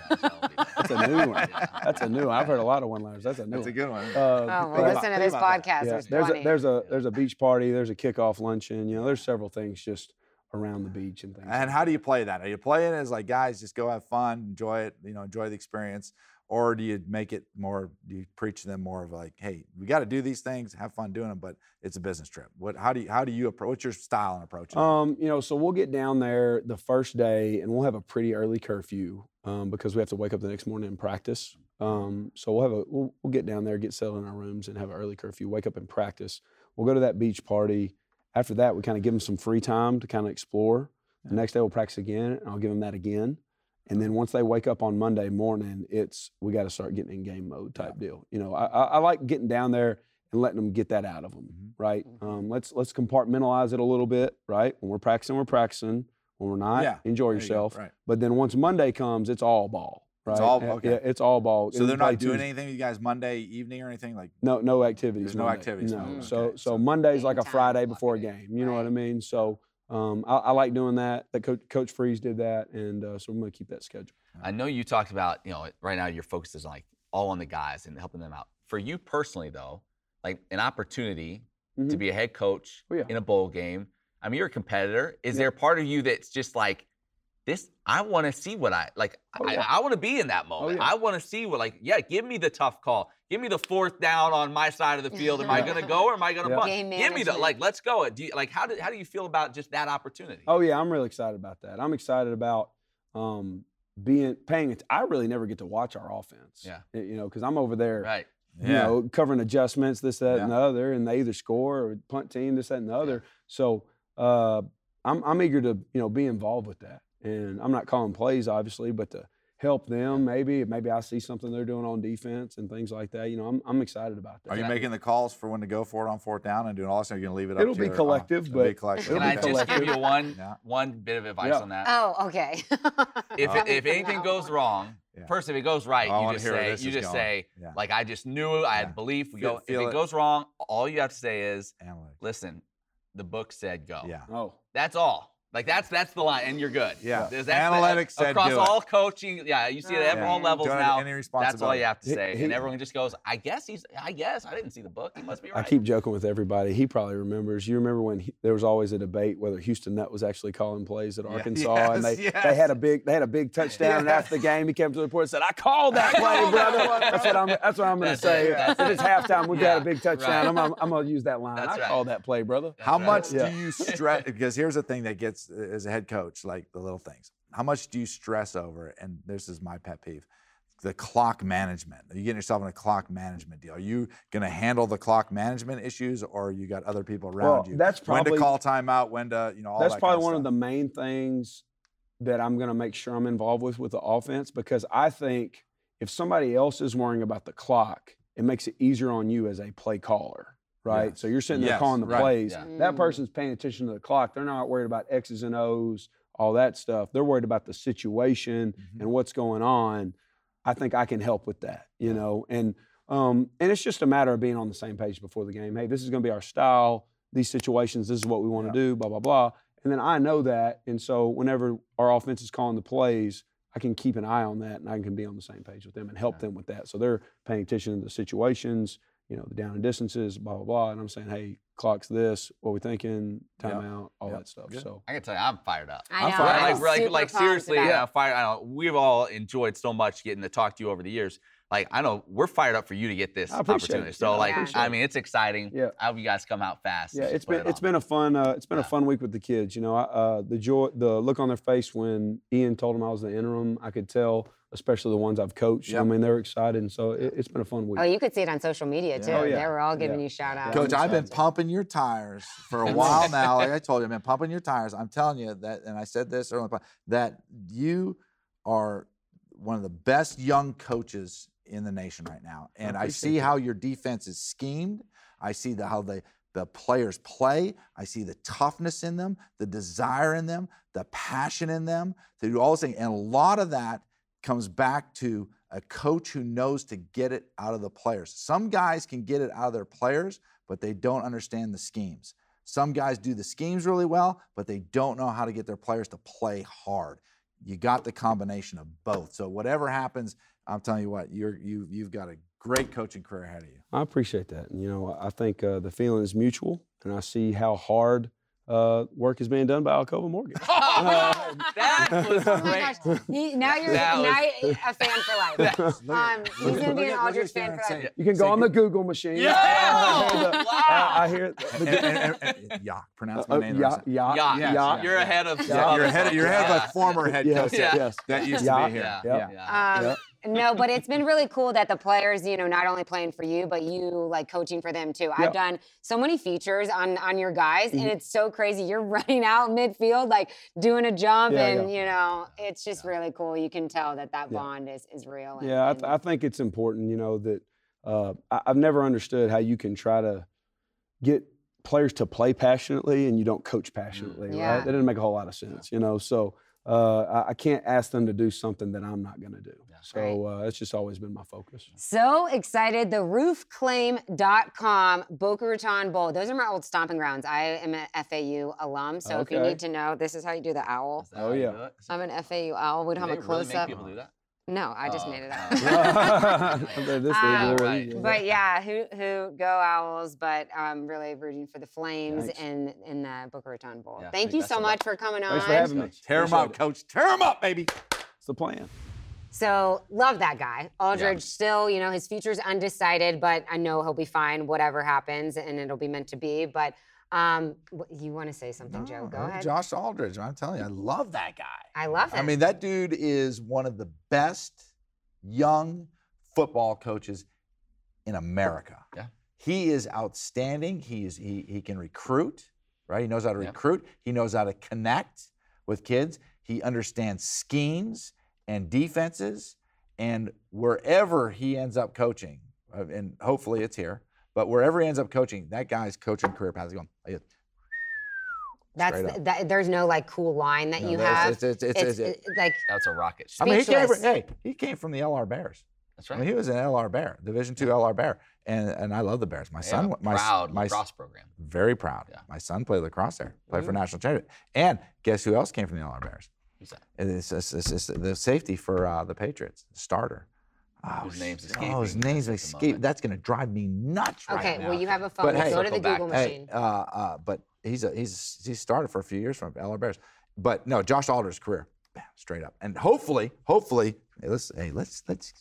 That's a new one. That's a new one. I've heard a lot of one-liners. That's a new. That's one. a good one. Oh well, listen to this podcast. There's a there's a there's a beach party. There's a kickoff luncheon. You know, there's several things just around the beach and things. And how do you play that? Are you playing as like, guys, just go have fun, enjoy it, you know, enjoy the experience? Or do you make it more, do you preach them more of like, hey, we got to do these things, have fun doing them, but it's a business trip? What, how do you, how do you approach, what's your style and approach? Um, you know, so we'll get down there the first day and we'll have a pretty early curfew um, because we have to wake up the next morning and practice. Um, so we'll have a, we'll, we'll get down there, get settled in our rooms and have an early curfew, wake up and practice. We'll go to that beach party. After that, we kind of give them some free time to kind of explore. The next day we'll practice again, and I'll give them that again. And then once they wake up on Monday morning, it's, we got to start getting in game mode type yeah. deal. You know, I, I like getting down there and letting them get that out of them, mm-hmm. right? Um, let's let's compartmentalize it a little bit, right? When we're practicing, we're practicing. When we're not, yeah. enjoy there yourself. You go, right. But then once Monday comes, it's all ball. Right. It's all okay. Yeah, it's all ball. So and they're not doing Tuesday. anything with you guys Monday evening or anything like. No, no activities. There's no Monday. activities. No. Mm-hmm. So, okay. so Monday's like a Friday before a game. You right. know what I mean? So, um, I, I like doing that. That Coach, Coach Freeze did that, and uh, so we're going to keep that schedule. I know you talked about, you know, right now your focus is like all on the guys and helping them out. For you personally, though, like an opportunity mm-hmm. to be a head coach oh, yeah. in a bowl game. I mean, you're a competitor. Is yeah. there a part of you that's just like, this, I want to see what I, like, oh, yeah. I, I want to be in that moment. Oh, yeah. I want to see what, like, yeah, give me the tough call. Give me the fourth down on my side of the field. Am yeah. I going to go or am I going to yeah. punt? Game give me the, like, let's go. Do you, like, how do, how do you feel about just that opportunity? Oh, yeah, I'm really excited about that. I'm excited about um, being, paying it. I really never get to watch our offense, yeah. you know, because I'm over there. Right. You yeah. know, covering adjustments, this, that, yeah. and the other, and they either score or punt team, this, that, and the other. Yeah. So uh, I'm, I'm eager to, you know, be involved with that. And I'm not calling plays, obviously, but to help them. Maybe maybe I see something they're doing on defense and things like that. You know, I'm I'm excited about that. Are you making the calls for when to go for it on fourth down and doing all this? Or are you going to leave it up? It'll to be your, collective, uh, but it'll be collective. Can I just collective. give you one yeah. one bit of advice yeah. on that? Oh, okay. if it, if anything goes wrong, yeah. first if it goes right, oh, you just say you just going. say yeah. like I just knew I had yeah. belief. We feel, go. Feel if it, it goes wrong, all you have to say is, Analyze. listen, the book said go. Yeah. Oh, that's all. Like, that's that's the line, and you're good. Yeah. That's Analytics the, said Across do all it. coaching, yeah, you see it at yeah. all levels now. Any that's all you have to say. He, he, and everyone just goes, I guess he's, I guess. I didn't see the book. He must be right. I keep joking with everybody. He probably remembers. You remember when he, there was always a debate whether Houston Nutt was actually calling plays at Arkansas, yes, and they, yes. they had a big they had a big touchdown, yes. and after the game, he came to the report and said, I called that play, brother. That's what I'm That's what I'm going to say. It. If it's halftime, we've yeah. got a big touchdown. Right. I'm, I'm going to use that line. That's I right. called that play, brother. That's How right. much yeah. do you stress? Because here's the thing that gets, as a head coach, like the little things. How much do you stress over, and this is my pet peeve, the clock management? Are you getting yourself in a clock management deal? Are you going to handle the clock management issues, or you got other people around well, you? That's probably, when to call timeout, when to, you know, all that's that probably kind of one stuff. Of the main things that I'm going to make sure I'm involved with with the offense, because I think if somebody else is worrying about the clock, it makes it easier on you as a play caller. Right, yes. So you're sitting there yes. calling the right. plays. Yeah. That person's paying attention to the clock. They're not worried about X's and O's, all that stuff. They're worried about the situation mm-hmm. and what's going on. I think I can help with that, you yeah. know. And um, and it's just a matter of being on the same page before the game. Hey, this is going to be our style. These situations, this is what we want to yeah. do. Blah blah blah. And then I know that, and so whenever our offense is calling the plays, I can keep an eye on that, and I can be on the same page with them and help yeah. them with that. So they're paying attention to the situations. You know, the down and distances, blah, blah, blah. And I'm saying, hey, clock's this, what we thinking, timeout, yep. all yep. that stuff. Good. So I can tell you, I'm fired up. I I'm know. fired up. Like, like, like seriously, yeah, fired. I know, we've all enjoyed so much getting to talk to you over the years. Like, I know we're fired up for you to get this opportunity. It. So, yeah, like, I, I mean, it's exciting. Yeah. I hope you guys come out fast. Yeah, it's been it it's been a fun uh, it's been yeah. a fun week with the kids. You know, uh, the joy, the look on their face when Ian told them I was the interim, I could tell. Especially the ones I've coached. Yeah. I mean, they're excited, and so it, it's been a fun week. Oh, you could see it on social media, too. Yeah. Oh, yeah. They were all giving yeah. you shout-outs. Coach, I've been pumping your tires for a while now. Like I told you, I've been pumping your tires. I'm telling you that, and I said this earlier, that you are one of the best young coaches in the nation right now. And I, I see that. How your defense is schemed. I see the, how the, the players play. I see the toughness in them, the desire in them, the passion in them to do all those things. And a lot of that comes back to a coach who knows to get it out of the players. Some guys can get it out of their players, but they don't understand the schemes. Some guys do the schemes really well, but they don't know how to get their players to play hard. You got the combination of both. So whatever happens, I'm telling you what, you're, you, you've got a great coaching career ahead of you. I appreciate that. And, you know, I think uh, the feeling is mutual, and I see how hard Uh, work is being done by Alcova Mortgage. Oh, um, that was oh my great. Gosh. He, now you're now was... a fan for life. Um, he's going to be an Aldridge fan for life. You can go say on the Google machine. Yeah! Oh, wow. uh, I hear it. The, the, and, and, and, yeah, pronounce my uh, name. Yeah, yeah, yeah, yeah, yeah. You're ahead of... Yeah. You're ahead of, you're ahead yeah. of a former head coach. Yes, yeah. yes. That used yeah. to be here. Yeah. Yeah. Yeah. Um, yeah. No, but it's been really cool that the players, you know, not only playing for you, but you like coaching for them too. I've yeah. done so many features on on your guys, mm-hmm. and it's so crazy. You're running out midfield, like doing a jump, yeah, and yeah. you know, it's just yeah. really cool. You can tell that that yeah. bond is is real. And, yeah, I, th- I think it's important, you know, that uh, I- I've never understood how you can try to get players to play passionately and you don't coach passionately. Yeah. Right? That didn't make a whole lot of sense, you know. So. Uh, I can't ask them to do something that I'm not going to do. That's so uh, it's just always been my focus. So excited. The roof claim dot com Boca Raton Bowl. Those are my old stomping grounds. I am an F A U alum, so okay. if you need to know, this is how you do the owl. Oh, yeah. I'm an F A U owl. We'd do have a close-up. Really make people do that? No, I just uh, made it up. um, right. But yeah, who who go Owls, but I'm um, really rooting for the Flames Yikes. in, in the Boca Raton Bowl. Yeah, thank you so much for coming on. Thanks for having me. Tear them up, Coach. Tear them up, baby. It's the plan. So, love that guy. Aldridge yeah. still, you know, his future's undecided, but I know he'll be fine, whatever happens, and it'll be meant to be. But Um, you want to say something, no, Joe? Go ahead. Josh Aldridge, I'm telling you, I love that guy. I love him. I mean, that dude is one of the best young football coaches in America. Yeah. He is outstanding. He is he he can recruit, right? He knows how to recruit. Yep. He knows how to connect with kids. He understands schemes, and defenses, and wherever he ends up coaching, and hopefully it's here, but wherever he ends up coaching, that guy's coaching career path is going. That's that, there's no like cool line that no, you have. It's, it's, it's, it's, it's, it's like that's a rocket. I mean, he came from, hey, he came from the L R Bears. That's right. I mean, he was an L R Bear, Division two L R Bear, and and I love the Bears. My yeah, son, my proud my, lacrosse program. Very proud. Yeah. My son played lacrosse there, played mm-hmm. for national championship. And guess who else came from the L R Bears? Who's that? It's, it's, it's, it's the safety for uh, the Patriots, starter. Oh, his name's escaping. Oh, his name's escaping. That's going to drive me nuts right okay, now. Okay, well, you have a phone. But, hey, go to the Google back. machine. Hey, uh, uh, but he's a, he's he started for a few years from L R Bears. But no, Josh Aldridge's career, bam, straight up. And hopefully, hopefully, hey, let's hey, let's let's.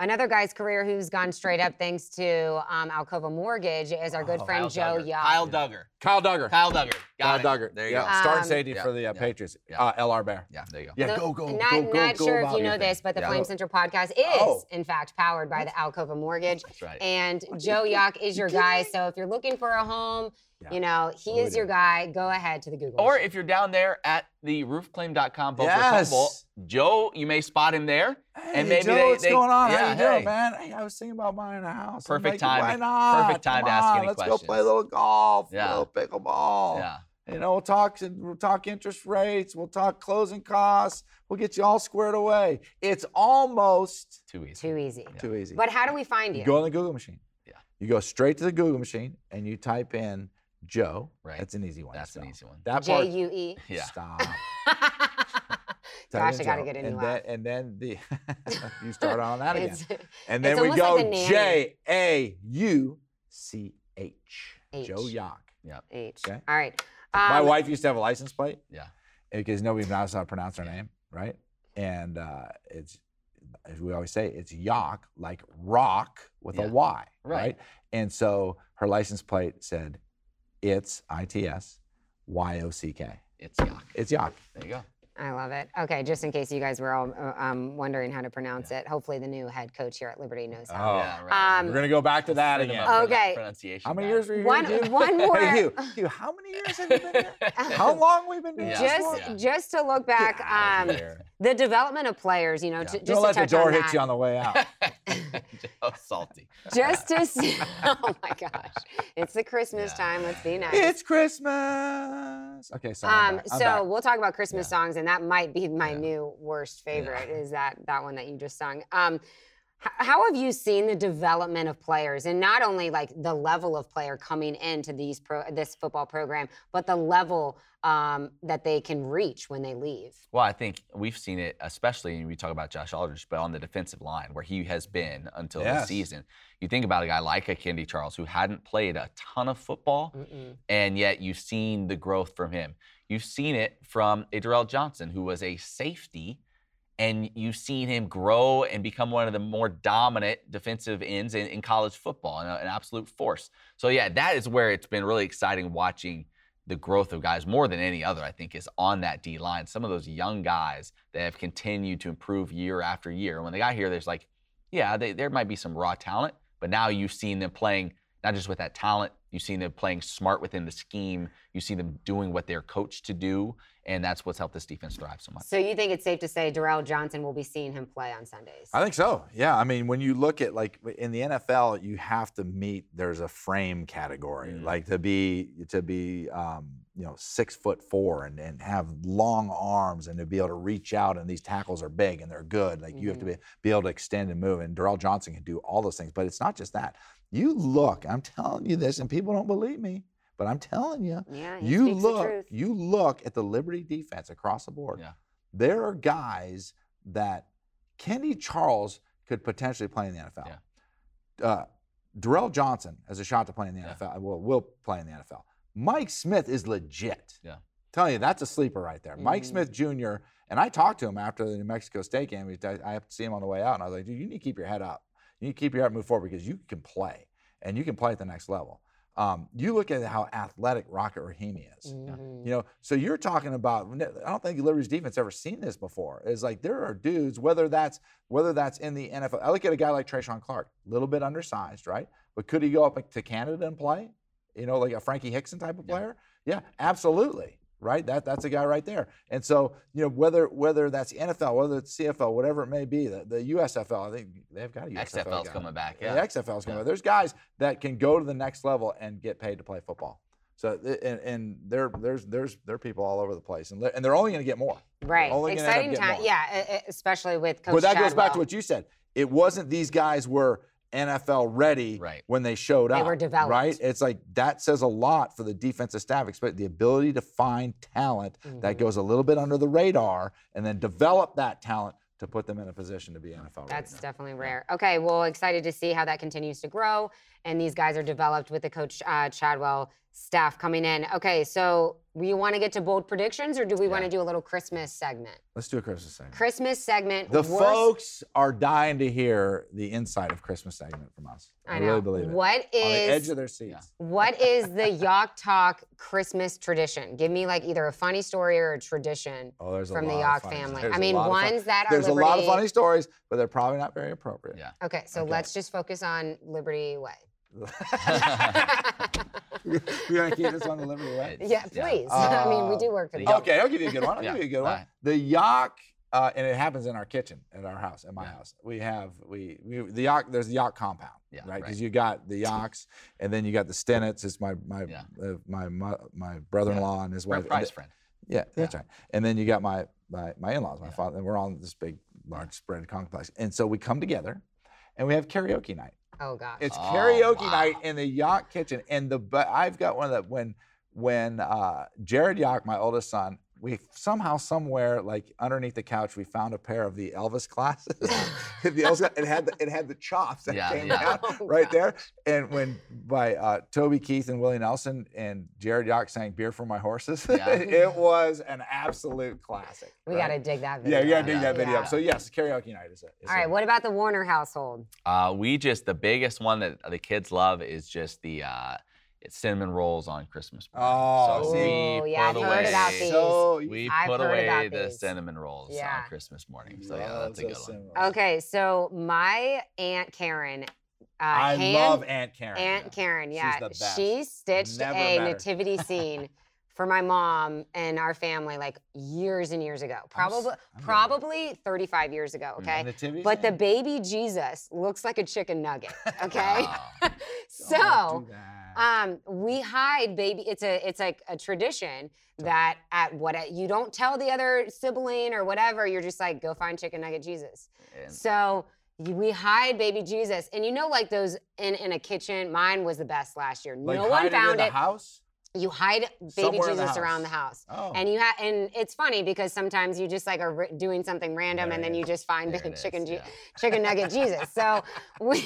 Another guy's career who's gone straight up thanks to um, Alcova Mortgage is our good oh, friend Kyle Joe Duggar. Young. Kyle Duggar. Kyle Duggar. Kyle Duggar. Got Kyle it. Duggar. There you yeah. go. Um, Starting safety yeah, for the uh, yeah, Patriots. Yeah. Uh, L R Bear. Yeah, there you go. Yeah, so go, go, not, go, go. Not go, sure go if you know this, but the yeah. Flame Central Podcast is, oh. in fact, powered by the Alcova Mortgage. That's right. And Joe Yock is your guy, so if you're looking for a home, yeah. you know, he really is your guy. Go ahead to the Google. Or if you're down there at the roofclaim dot com Boca Raton Bowl, Joe, you may spot him there. Hey, and maybe Joe, they, what's they, going on? Yeah, How you hey. doing, man? Hey, I was thinking about buying a house. Perfect time. Why not? Perfect time Come to ask on, any let's questions. Let's go play a little golf, yeah. a little pickleball. Yeah. You know, we'll talk, we'll talk interest rates. We'll talk closing costs. We'll get you all squared away. It's almost too easy. Too easy. Yeah. Too easy. But how do we find you? You go on the Google machine. Yeah. You go straight to the Google machine and you type in Joe. Right. That's an easy one. That's an easy one. That part. J U E. Yeah. Stop. Gosh, I gotta get a new one. And then the you start on that again. And then we go like J A U C H. Joe Yock. Yep. H. Okay. All right. Um, My wife used to have a license plate. Yeah. Because nobody knows how to pronounce her yeah. name, right? And uh, it's, as we always say, it's Yock, like rock with yeah. a Y, right. right? And so her license plate said, it's I T S Y O C K. It's Yock. It's Yock. There you go. I love it. Okay, just in case you guys were all um, wondering how to pronounce yeah. it, hopefully the new head coach here at Liberty knows how. Oh, yeah, right. um, We're going to go back to that again. Okay. Pronunciation how many years were you one, here? One more. Hey, Hugh, Hugh, how many years have you been here? How long we've been doing yeah. this Just yeah. Just to look back, um, the development of players, you know, yeah. to, just Don't to let touch the door hit that. You on the way out. Oh, salty. Just to see, oh my gosh. It's the Christmas yeah. time. Let's be nice. It's Christmas. Okay, sorry. Um, so back. We'll talk about Christmas yeah. songs, and that might be my yeah. new worst favorite yeah. is that that one that you just sung. Um, h- how have you seen the development of players, and not only like the level of player coming into these pro- this football program, but the level um, that they can reach when they leave? Well, I think we've seen it, especially, and we talk about Josh Aldridge, but on the defensive line where he has been until yes. this season. You think about a guy like a Kendy Charles who hadn't played a ton of football, Mm-mm. and yet you've seen the growth from him. You've seen it from a Durrell Johnson, who was a safety, and you've seen him grow and become one of the more dominant defensive ends in, in college football, and an absolute force. So, yeah, that is where it's been really exciting watching the growth of guys more than any other, I think, is on that D-line. Some of those young guys that have continued to improve year after year. And when they got here, there's like, yeah, they, there might be some raw talent, but now you've seen them playing not just with that talent, you've seen them playing smart within the scheme. You see them doing what they're coached to do, and that's what's helped this defense thrive so much. So you think it's safe to say Durrell Johnson will be seeing him play on Sundays? I think so, yeah. I mean, when you look at, like, in the N F L, you have to meet, there's a frame category. Mm-hmm. Like, to be, to be um, you know, six foot four and, and have long arms and to be able to reach out, and these tackles are big and they're good. Like, mm-hmm. you have to be, be able to extend and move, and Durrell Johnson can do all those things. But it's not just that. You look, I'm telling you this, and people don't believe me, but I'm telling you, yeah, you look, you look at the Liberty defense across the board. Yeah. There are guys that Kendy Charles could potentially play in the N F L. Yeah. Uh, Durrell Johnson has a shot to play in the yeah. N F L. Well, will play in the N F L. Mike Smith is legit. Yeah. Telling you, that's a sleeper right there. Mm-hmm. Mike Smith Junior, and I talked to him after the New Mexico State game. I have to see him on the way out, and I was like, dude, you need to keep your head up. You keep your heart and move forward, because you can play, and you can play at the next level. Um, you look at how athletic Rocket Rahimi is. Mm-hmm. You know, so you're talking about, I don't think Liberty's defense ever seen this before. It's like there are dudes, whether that's whether that's in the N F L. I look at a guy like Treshaun Clark, a little bit undersized, right? But could he go up to Canada and play? You know, like a Frankie Hickson type of player? Yeah, yeah absolutely. right? That that's a guy right there. And so, you know, whether whether that's N F L, whether it's C F L, whatever it may be, the, the U S F L, I think they've got a U S F L. X F L's guy. Coming back, yeah. The X F L's coming yeah. back. There's guys that can go to the next level and get paid to play football. So and, and there there's there's there are people all over the place, and and they're only going to get more. Right. Exciting time, more. yeah, especially with Coach But that Chadwell. Goes back to what you said. It wasn't these guys were N F L ready right. when they showed they up. They were developed. Right? It's like that says a lot for the defensive staff, especially the ability to find talent mm-hmm. that goes a little bit under the radar and then develop that talent to put them in a position to be N F L ready. That's definitely rare. Okay, well, excited to see how that continues to grow, and these guys are developed with the Coach uh, Chadwell staff coming in. Okay, so we want to get to bold predictions, or do we yeah. want to do a little Christmas segment? Let's do a Christmas segment. Christmas segment. The worst. Folks are dying to hear the inside of Christmas segment from us. I, I know. really believe it. What is, On the edge of their seats. What is the Yacht Talk Christmas tradition? Give me like either a funny story or a tradition oh, there's from a lot the Yacht family. There's I mean, ones that are There's Liberty. A lot of funny stories, but they're probably not very appropriate. Yeah. Okay, so okay. let's just focus on Liberty Way. We're going to keep this on the Liberty Way? Yeah, please. Uh, I mean, we do work for the yacht. Okay, I'll give you a good one. I'll yeah. give you a good one. Right. The yacht, uh, and it happens in our kitchen, at our house, at my yeah. house. We have, we, we the yacht, there's the yacht compound, yeah, right? Because right. you got the yachts, and then you got the Stennets. It's my my yeah. uh, my, my my brother-in-law yeah. and his wife. Price friend. Yeah, yeah, that's right. And then you got my my, my in-laws, my yeah. father, and we're on this big, large spread complex. And so we come together, and we have karaoke night. Oh gosh! It's karaoke oh, wow. night in the yacht kitchen, and the but I've got one that when when uh, Jared Yock, my oldest son, we somehow somewhere like underneath the couch we found a pair of the Elvis glasses. the Elvis, it had the, it had the chops that yeah, came yeah. out oh, right gosh. there. And when by uh, Toby Keith and Willie Nelson and Jared Yock sang "Beer for My Horses," yeah. it was an absolute classic. We right? gotta dig that video. Yeah, we gotta dig that video. Yeah. So yes, karaoke night is it. All right, it. What about the Warner household? Uh, we just the biggest one that the kids love is just the. Uh, It's cinnamon rolls on Christmas bread. Oh, so see, yeah, I've away, heard about these. So we I've put away the these. cinnamon rolls yeah. on Christmas morning. So, yeah, yeah that's a good one. Rolls. Okay, so my Aunt Karen. Uh, I hand, love Aunt Karen. Aunt yeah. Karen, yeah. She's the best. She stitched Never a mattered. nativity scene for my mom and our family like years and years ago. Probably I'm probably thirty-five years ago, okay? Mm-hmm. But the baby Jesus looks like a chicken nugget, okay? Wow. So um, we hide baby, it's a it's like a tradition that at what a, you don't tell the other sibling or whatever, you're just like, go find chicken nugget Jesus. And so we hide baby Jesus. And you know like those in, in a kitchen, mine was the best last year. Like no one found it. In the house? You hide baby Somewhere Jesus the around the house, oh. and you ha- and it's funny because sometimes you just like are re- doing something random, there and then is. you just find big chicken, is, Je- yeah. chicken nugget Jesus. So, we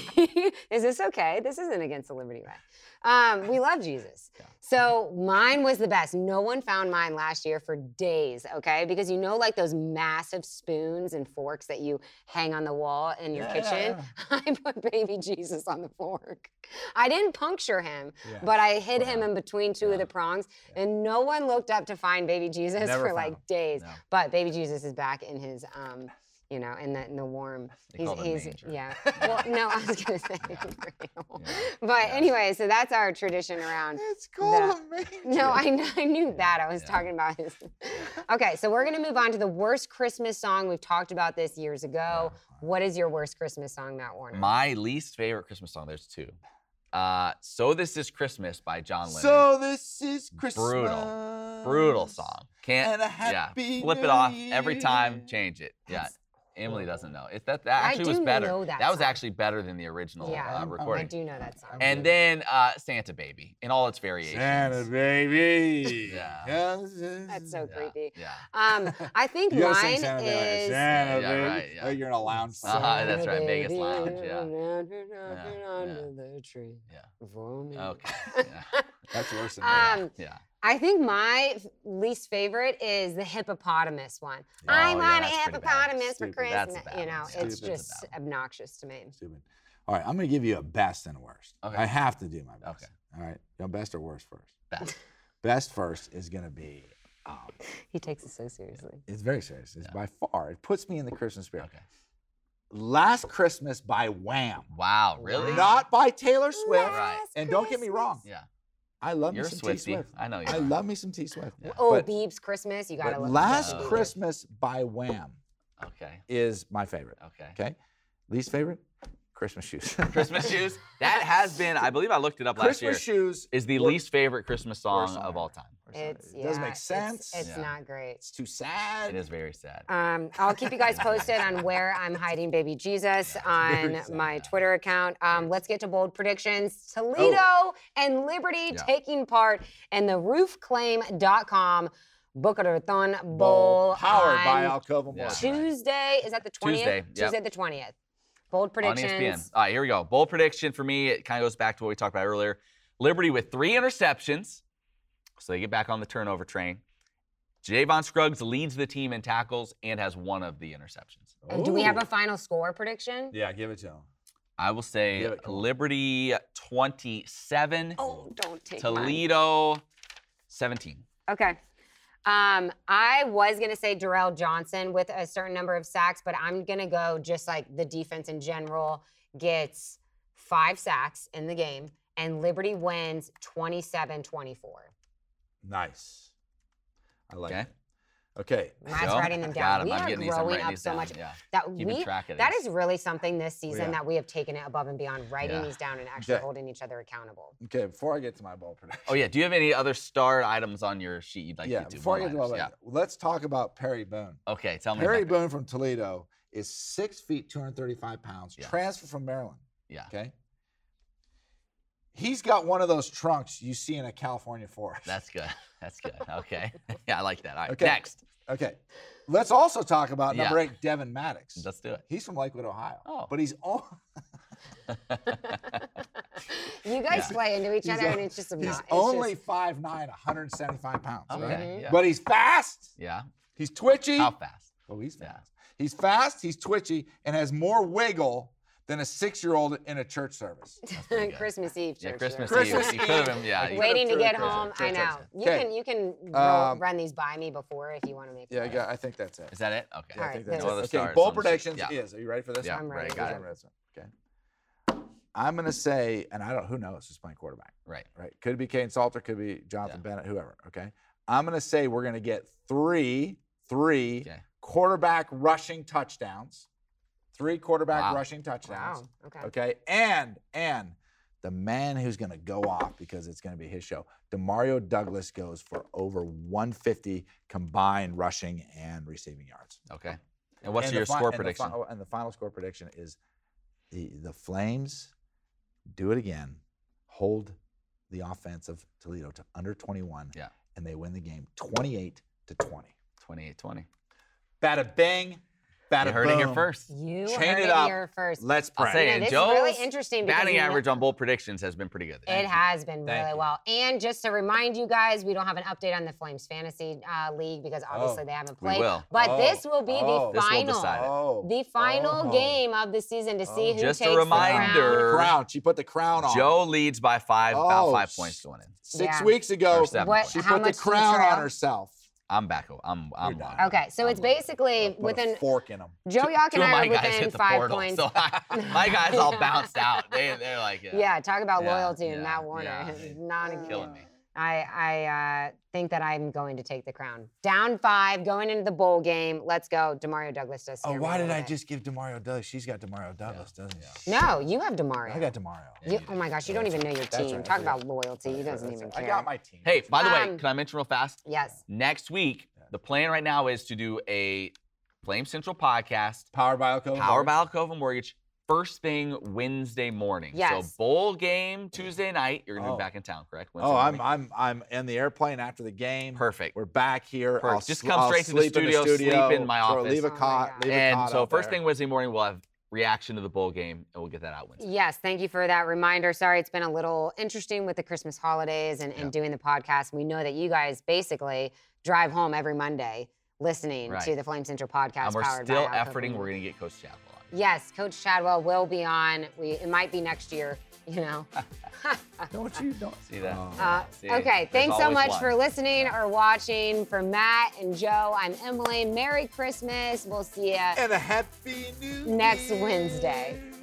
is this okay? This isn't against the Liberty Way. Um, we love Jesus. Yeah. So mine was the best. No one found mine last year for days, okay? Because you know, like those massive spoons and forks that you hang on the wall in your yeah, kitchen? Yeah, yeah. I put baby Jesus on the fork. I didn't puncture him, yeah. but I hid wow. him in between two yeah. of the prongs, yeah. and no one looked up to find baby Jesus Never for like him. days. No. But baby Jesus is back in his, um, you know, in the in the warm. They he's, call he's manger. yeah. Well, no, I was gonna say yeah. real. Yeah. But yeah. anyway, so that's our tradition around. It's called the, a manger. No, I, I knew that. I was yeah. talking about his. Okay, so we're gonna move on to the worst Christmas song. We've talked about this years ago. Yeah. What is your worst Christmas song, Matt Warner? My least favorite Christmas song. There's two. Uh, So This Is Christmas by John Lennon. So This Is Christmas. Brutal, brutal song. Can't. Yeah. Flip it off every time. Change it. Yeah. That's Emily doesn't know. It, that that actually I do was better. Know that that was song. actually better than the original yeah, uh, recording. I do know that song. And then uh, Santa Baby in all its variations. Santa Baby. Yeah. That's so yeah. creepy. Yeah. Um, I think you mine sing Santa is. Baby. Santa yeah, Baby. Right, yeah. Oh, you're in a lounge. Uh-huh, that's right. Vegas lounge. Yeah. Under the tree. Yeah. Okay. Yeah. That's worse than that. Um, yeah. I think my least favorite is the hippopotamus one. Oh, I want yeah, a hippopotamus for Christmas. You know, Stupid. it's just it's obnoxious to me. Stupid. All right, I'm going to give you a best and a worst. Okay. I have to do my best. Okay. All right, your best or worst first? Best. Best first is going to be. Um, he takes it so seriously. It's very serious. It's yeah. by far. It puts me in the Christmas spirit. Okay. Last Christmas by Wham. Wow, really? Not by Taylor Swift. Last and Christmas. Don't get me wrong. Yeah. I love You're me some Swiftie. T Swift. I know you. I are. love me some T Swift. Yeah. Oh, but, Beeb's Christmas. You gotta love. Last uh, Christmas by Wham. Okay. Is my favorite. Okay. Okay. Least favorite? Christmas shoes. Christmas shoes. That has been. I believe I looked it up Christmas last year. Christmas shoes is the least favorite Christmas song, song. of all time. It's, it yeah, doesn't make sense. It's, it's yeah. not great. It's too sad. It is very sad. Um, I'll keep you guys posted on where I'm hiding baby Jesus yeah, on my Twitter account. Um, let's get to bold predictions. Toledo oh. and Liberty yeah. taking part in the roof claim dot com Boca Raton Bowl. Bowl powered by Alcova Mortgage. Tuesday, is that the twentieth? Tuesday, yep. Tuesday the twentieth. Bold predictions. On E S P N. All right, here we go. Bold prediction for me, it kind of goes back to what we talked about earlier. Liberty with three interceptions. So they get back on the turnover train. Javon Scruggs leads the team in tackles and has one of the interceptions. Ooh. Do we have a final score prediction? Yeah, give it to him. I will say Liberty twenty-seven. Oh, don't take Toledo mine. seventeen. Okay. Um, I was going to say Durrell Johnson with a certain number of sacks, but I'm going to go just like the defense in general gets five sacks in the game, and Liberty wins twenty-seven twenty-four. Nice. I like okay. it. Okay. Matt's so, writing them down. We are growing up so down. much. Yeah. That we, that is really something this season yeah. that we have taken it above and beyond, writing yeah. these down and actually okay. holding each other accountable. Okay, before I get to my ball prediction. Oh, yeah. Do you have any other star items on your sheet you'd like yeah, to do? Before I get to my ball, yeah. let's talk about Perry Boone. Okay, tell me Perry about Boone that. from Toledo is six feet, two hundred thirty-five pounds, yeah. transfer from Maryland. Yeah. Okay. He's got one of those trunks you see in a California forest. That's good. That's good. Okay. Yeah, I like that. All right, okay. next. Okay. Let's also talk about number yeah. eight, Devin Maddox. Let's do it. He's from Lakewood, Ohio. Oh. But he's all... You guys yeah. play into each he's other, a, and it's just obnoxious. He's only just... five nine, one hundred seventy-five pounds, okay. right? Mm-hmm. Yeah. But he's fast. Yeah. He's twitchy. How fast? Oh, he's fast. Yeah. He's fast, he's twitchy, and has more wiggle than a six-year-old in a church service. Christmas Eve church yeah, Christmas service. Christmas Eve. You could have, yeah. Like waiting to get home. Church, I know. You okay. can you can roll, um, run these by me before if you want to make sense. Yeah, I, I think that's it. Is that it? Okay. Yeah, All I right. Think that's okay, bold predictions yeah. is. Are you ready for this yeah, one? I'm ready. Got it. Okay. I'm going to say, and I don't, who knows, who's playing quarterback. Right. Right. Could be Kaidon Salter, could be Jonathan yeah. Bennett, whoever, okay? I'm going to say we're going to get three, three okay. quarterback rushing touchdowns. Three quarterback wow. rushing touchdowns. Wow. Okay. Okay. And and the man who's going to go off because it's going to be his show. DeMario Douglas goes for over one hundred fifty combined rushing and receiving yards. Okay. And what's and your fi- score and prediction? The fi- and the final score prediction is the the Flames do it again. Hold the offense of Toledo to under twenty-one. Yeah. And they win the game twenty-eight to twenty. twenty-eight twenty. Bada bang. Bada you heard boom. it here first. You Chain heard it, it here first. Let's pray. I'll say, and Joe's really interesting batting average know, on bold predictions has been pretty good. It Thank has you. been Thank really you. well. And just to remind you guys, we don't have an update on the Flames Fantasy uh, League because obviously oh, they haven't played. We will. But oh, this will be oh, the final, oh, the final oh, game of the season to oh, see who just takes a reminder, the crown. crown. She put the crown on. Joe leads by five, oh, about five points going in. Six yeah. weeks ago, what, she put the crown on herself. I'm back. I'm. I'm on. Okay, so I'm it's basically within. Fork in them. Joe Yock and I are within five portal, points. So I, my guys all bounced out. They, they're like. Yeah, yeah talk about yeah, loyalty yeah, and Matt Warner. Yeah, not a killing me. I I uh, think that I'm going to take the crown. Down five, going into the bowl game. Let's go. DeMario Douglas does. Oh, why did I it. just give DeMario Douglas? She's got DeMario Douglas, yeah. doesn't she? No, you have DeMario. I got DeMario. You, yeah. Oh my gosh, you yeah, don't even know your team. Right. Talk yeah. about loyalty. He doesn't even right. care. I got my team. Hey, by the um, way, can I mention real fast? Yes. Next week, yeah. the plan right now is to do a Flame Central podcast. Powered by Alcova. Powered by Alcova Mortgage. First thing Wednesday morning. Yes. So bowl game Tuesday night. You're gonna oh. be back in town, correct? Wednesday oh, I'm morning. I'm I'm in the airplane after the game. Perfect. We're back here. I'll Just sl- come straight to the studio, the studio. Sleep in my office. Leave a cot. Oh leave a and cot so first there. thing Wednesday morning, we'll have reaction to the bowl game, and we'll get that out Wednesday. Yes, thank you for that reminder. Sorry, it's been a little interesting with the Christmas holidays and, and yeah. doing the podcast. We know that you guys basically drive home every Monday listening right. to the Flame Central podcast. And we're powered still by efforting. We're gonna get Coach Chadwell. Yes, Coach Chadwell will be on. We It might be next year, you know. don't you don't see that. Uh, see, okay, thanks so much one. for listening or watching. For Matt and Joe, I'm Emily. Merry Christmas. We'll see you. And a happy new next year. Wednesday.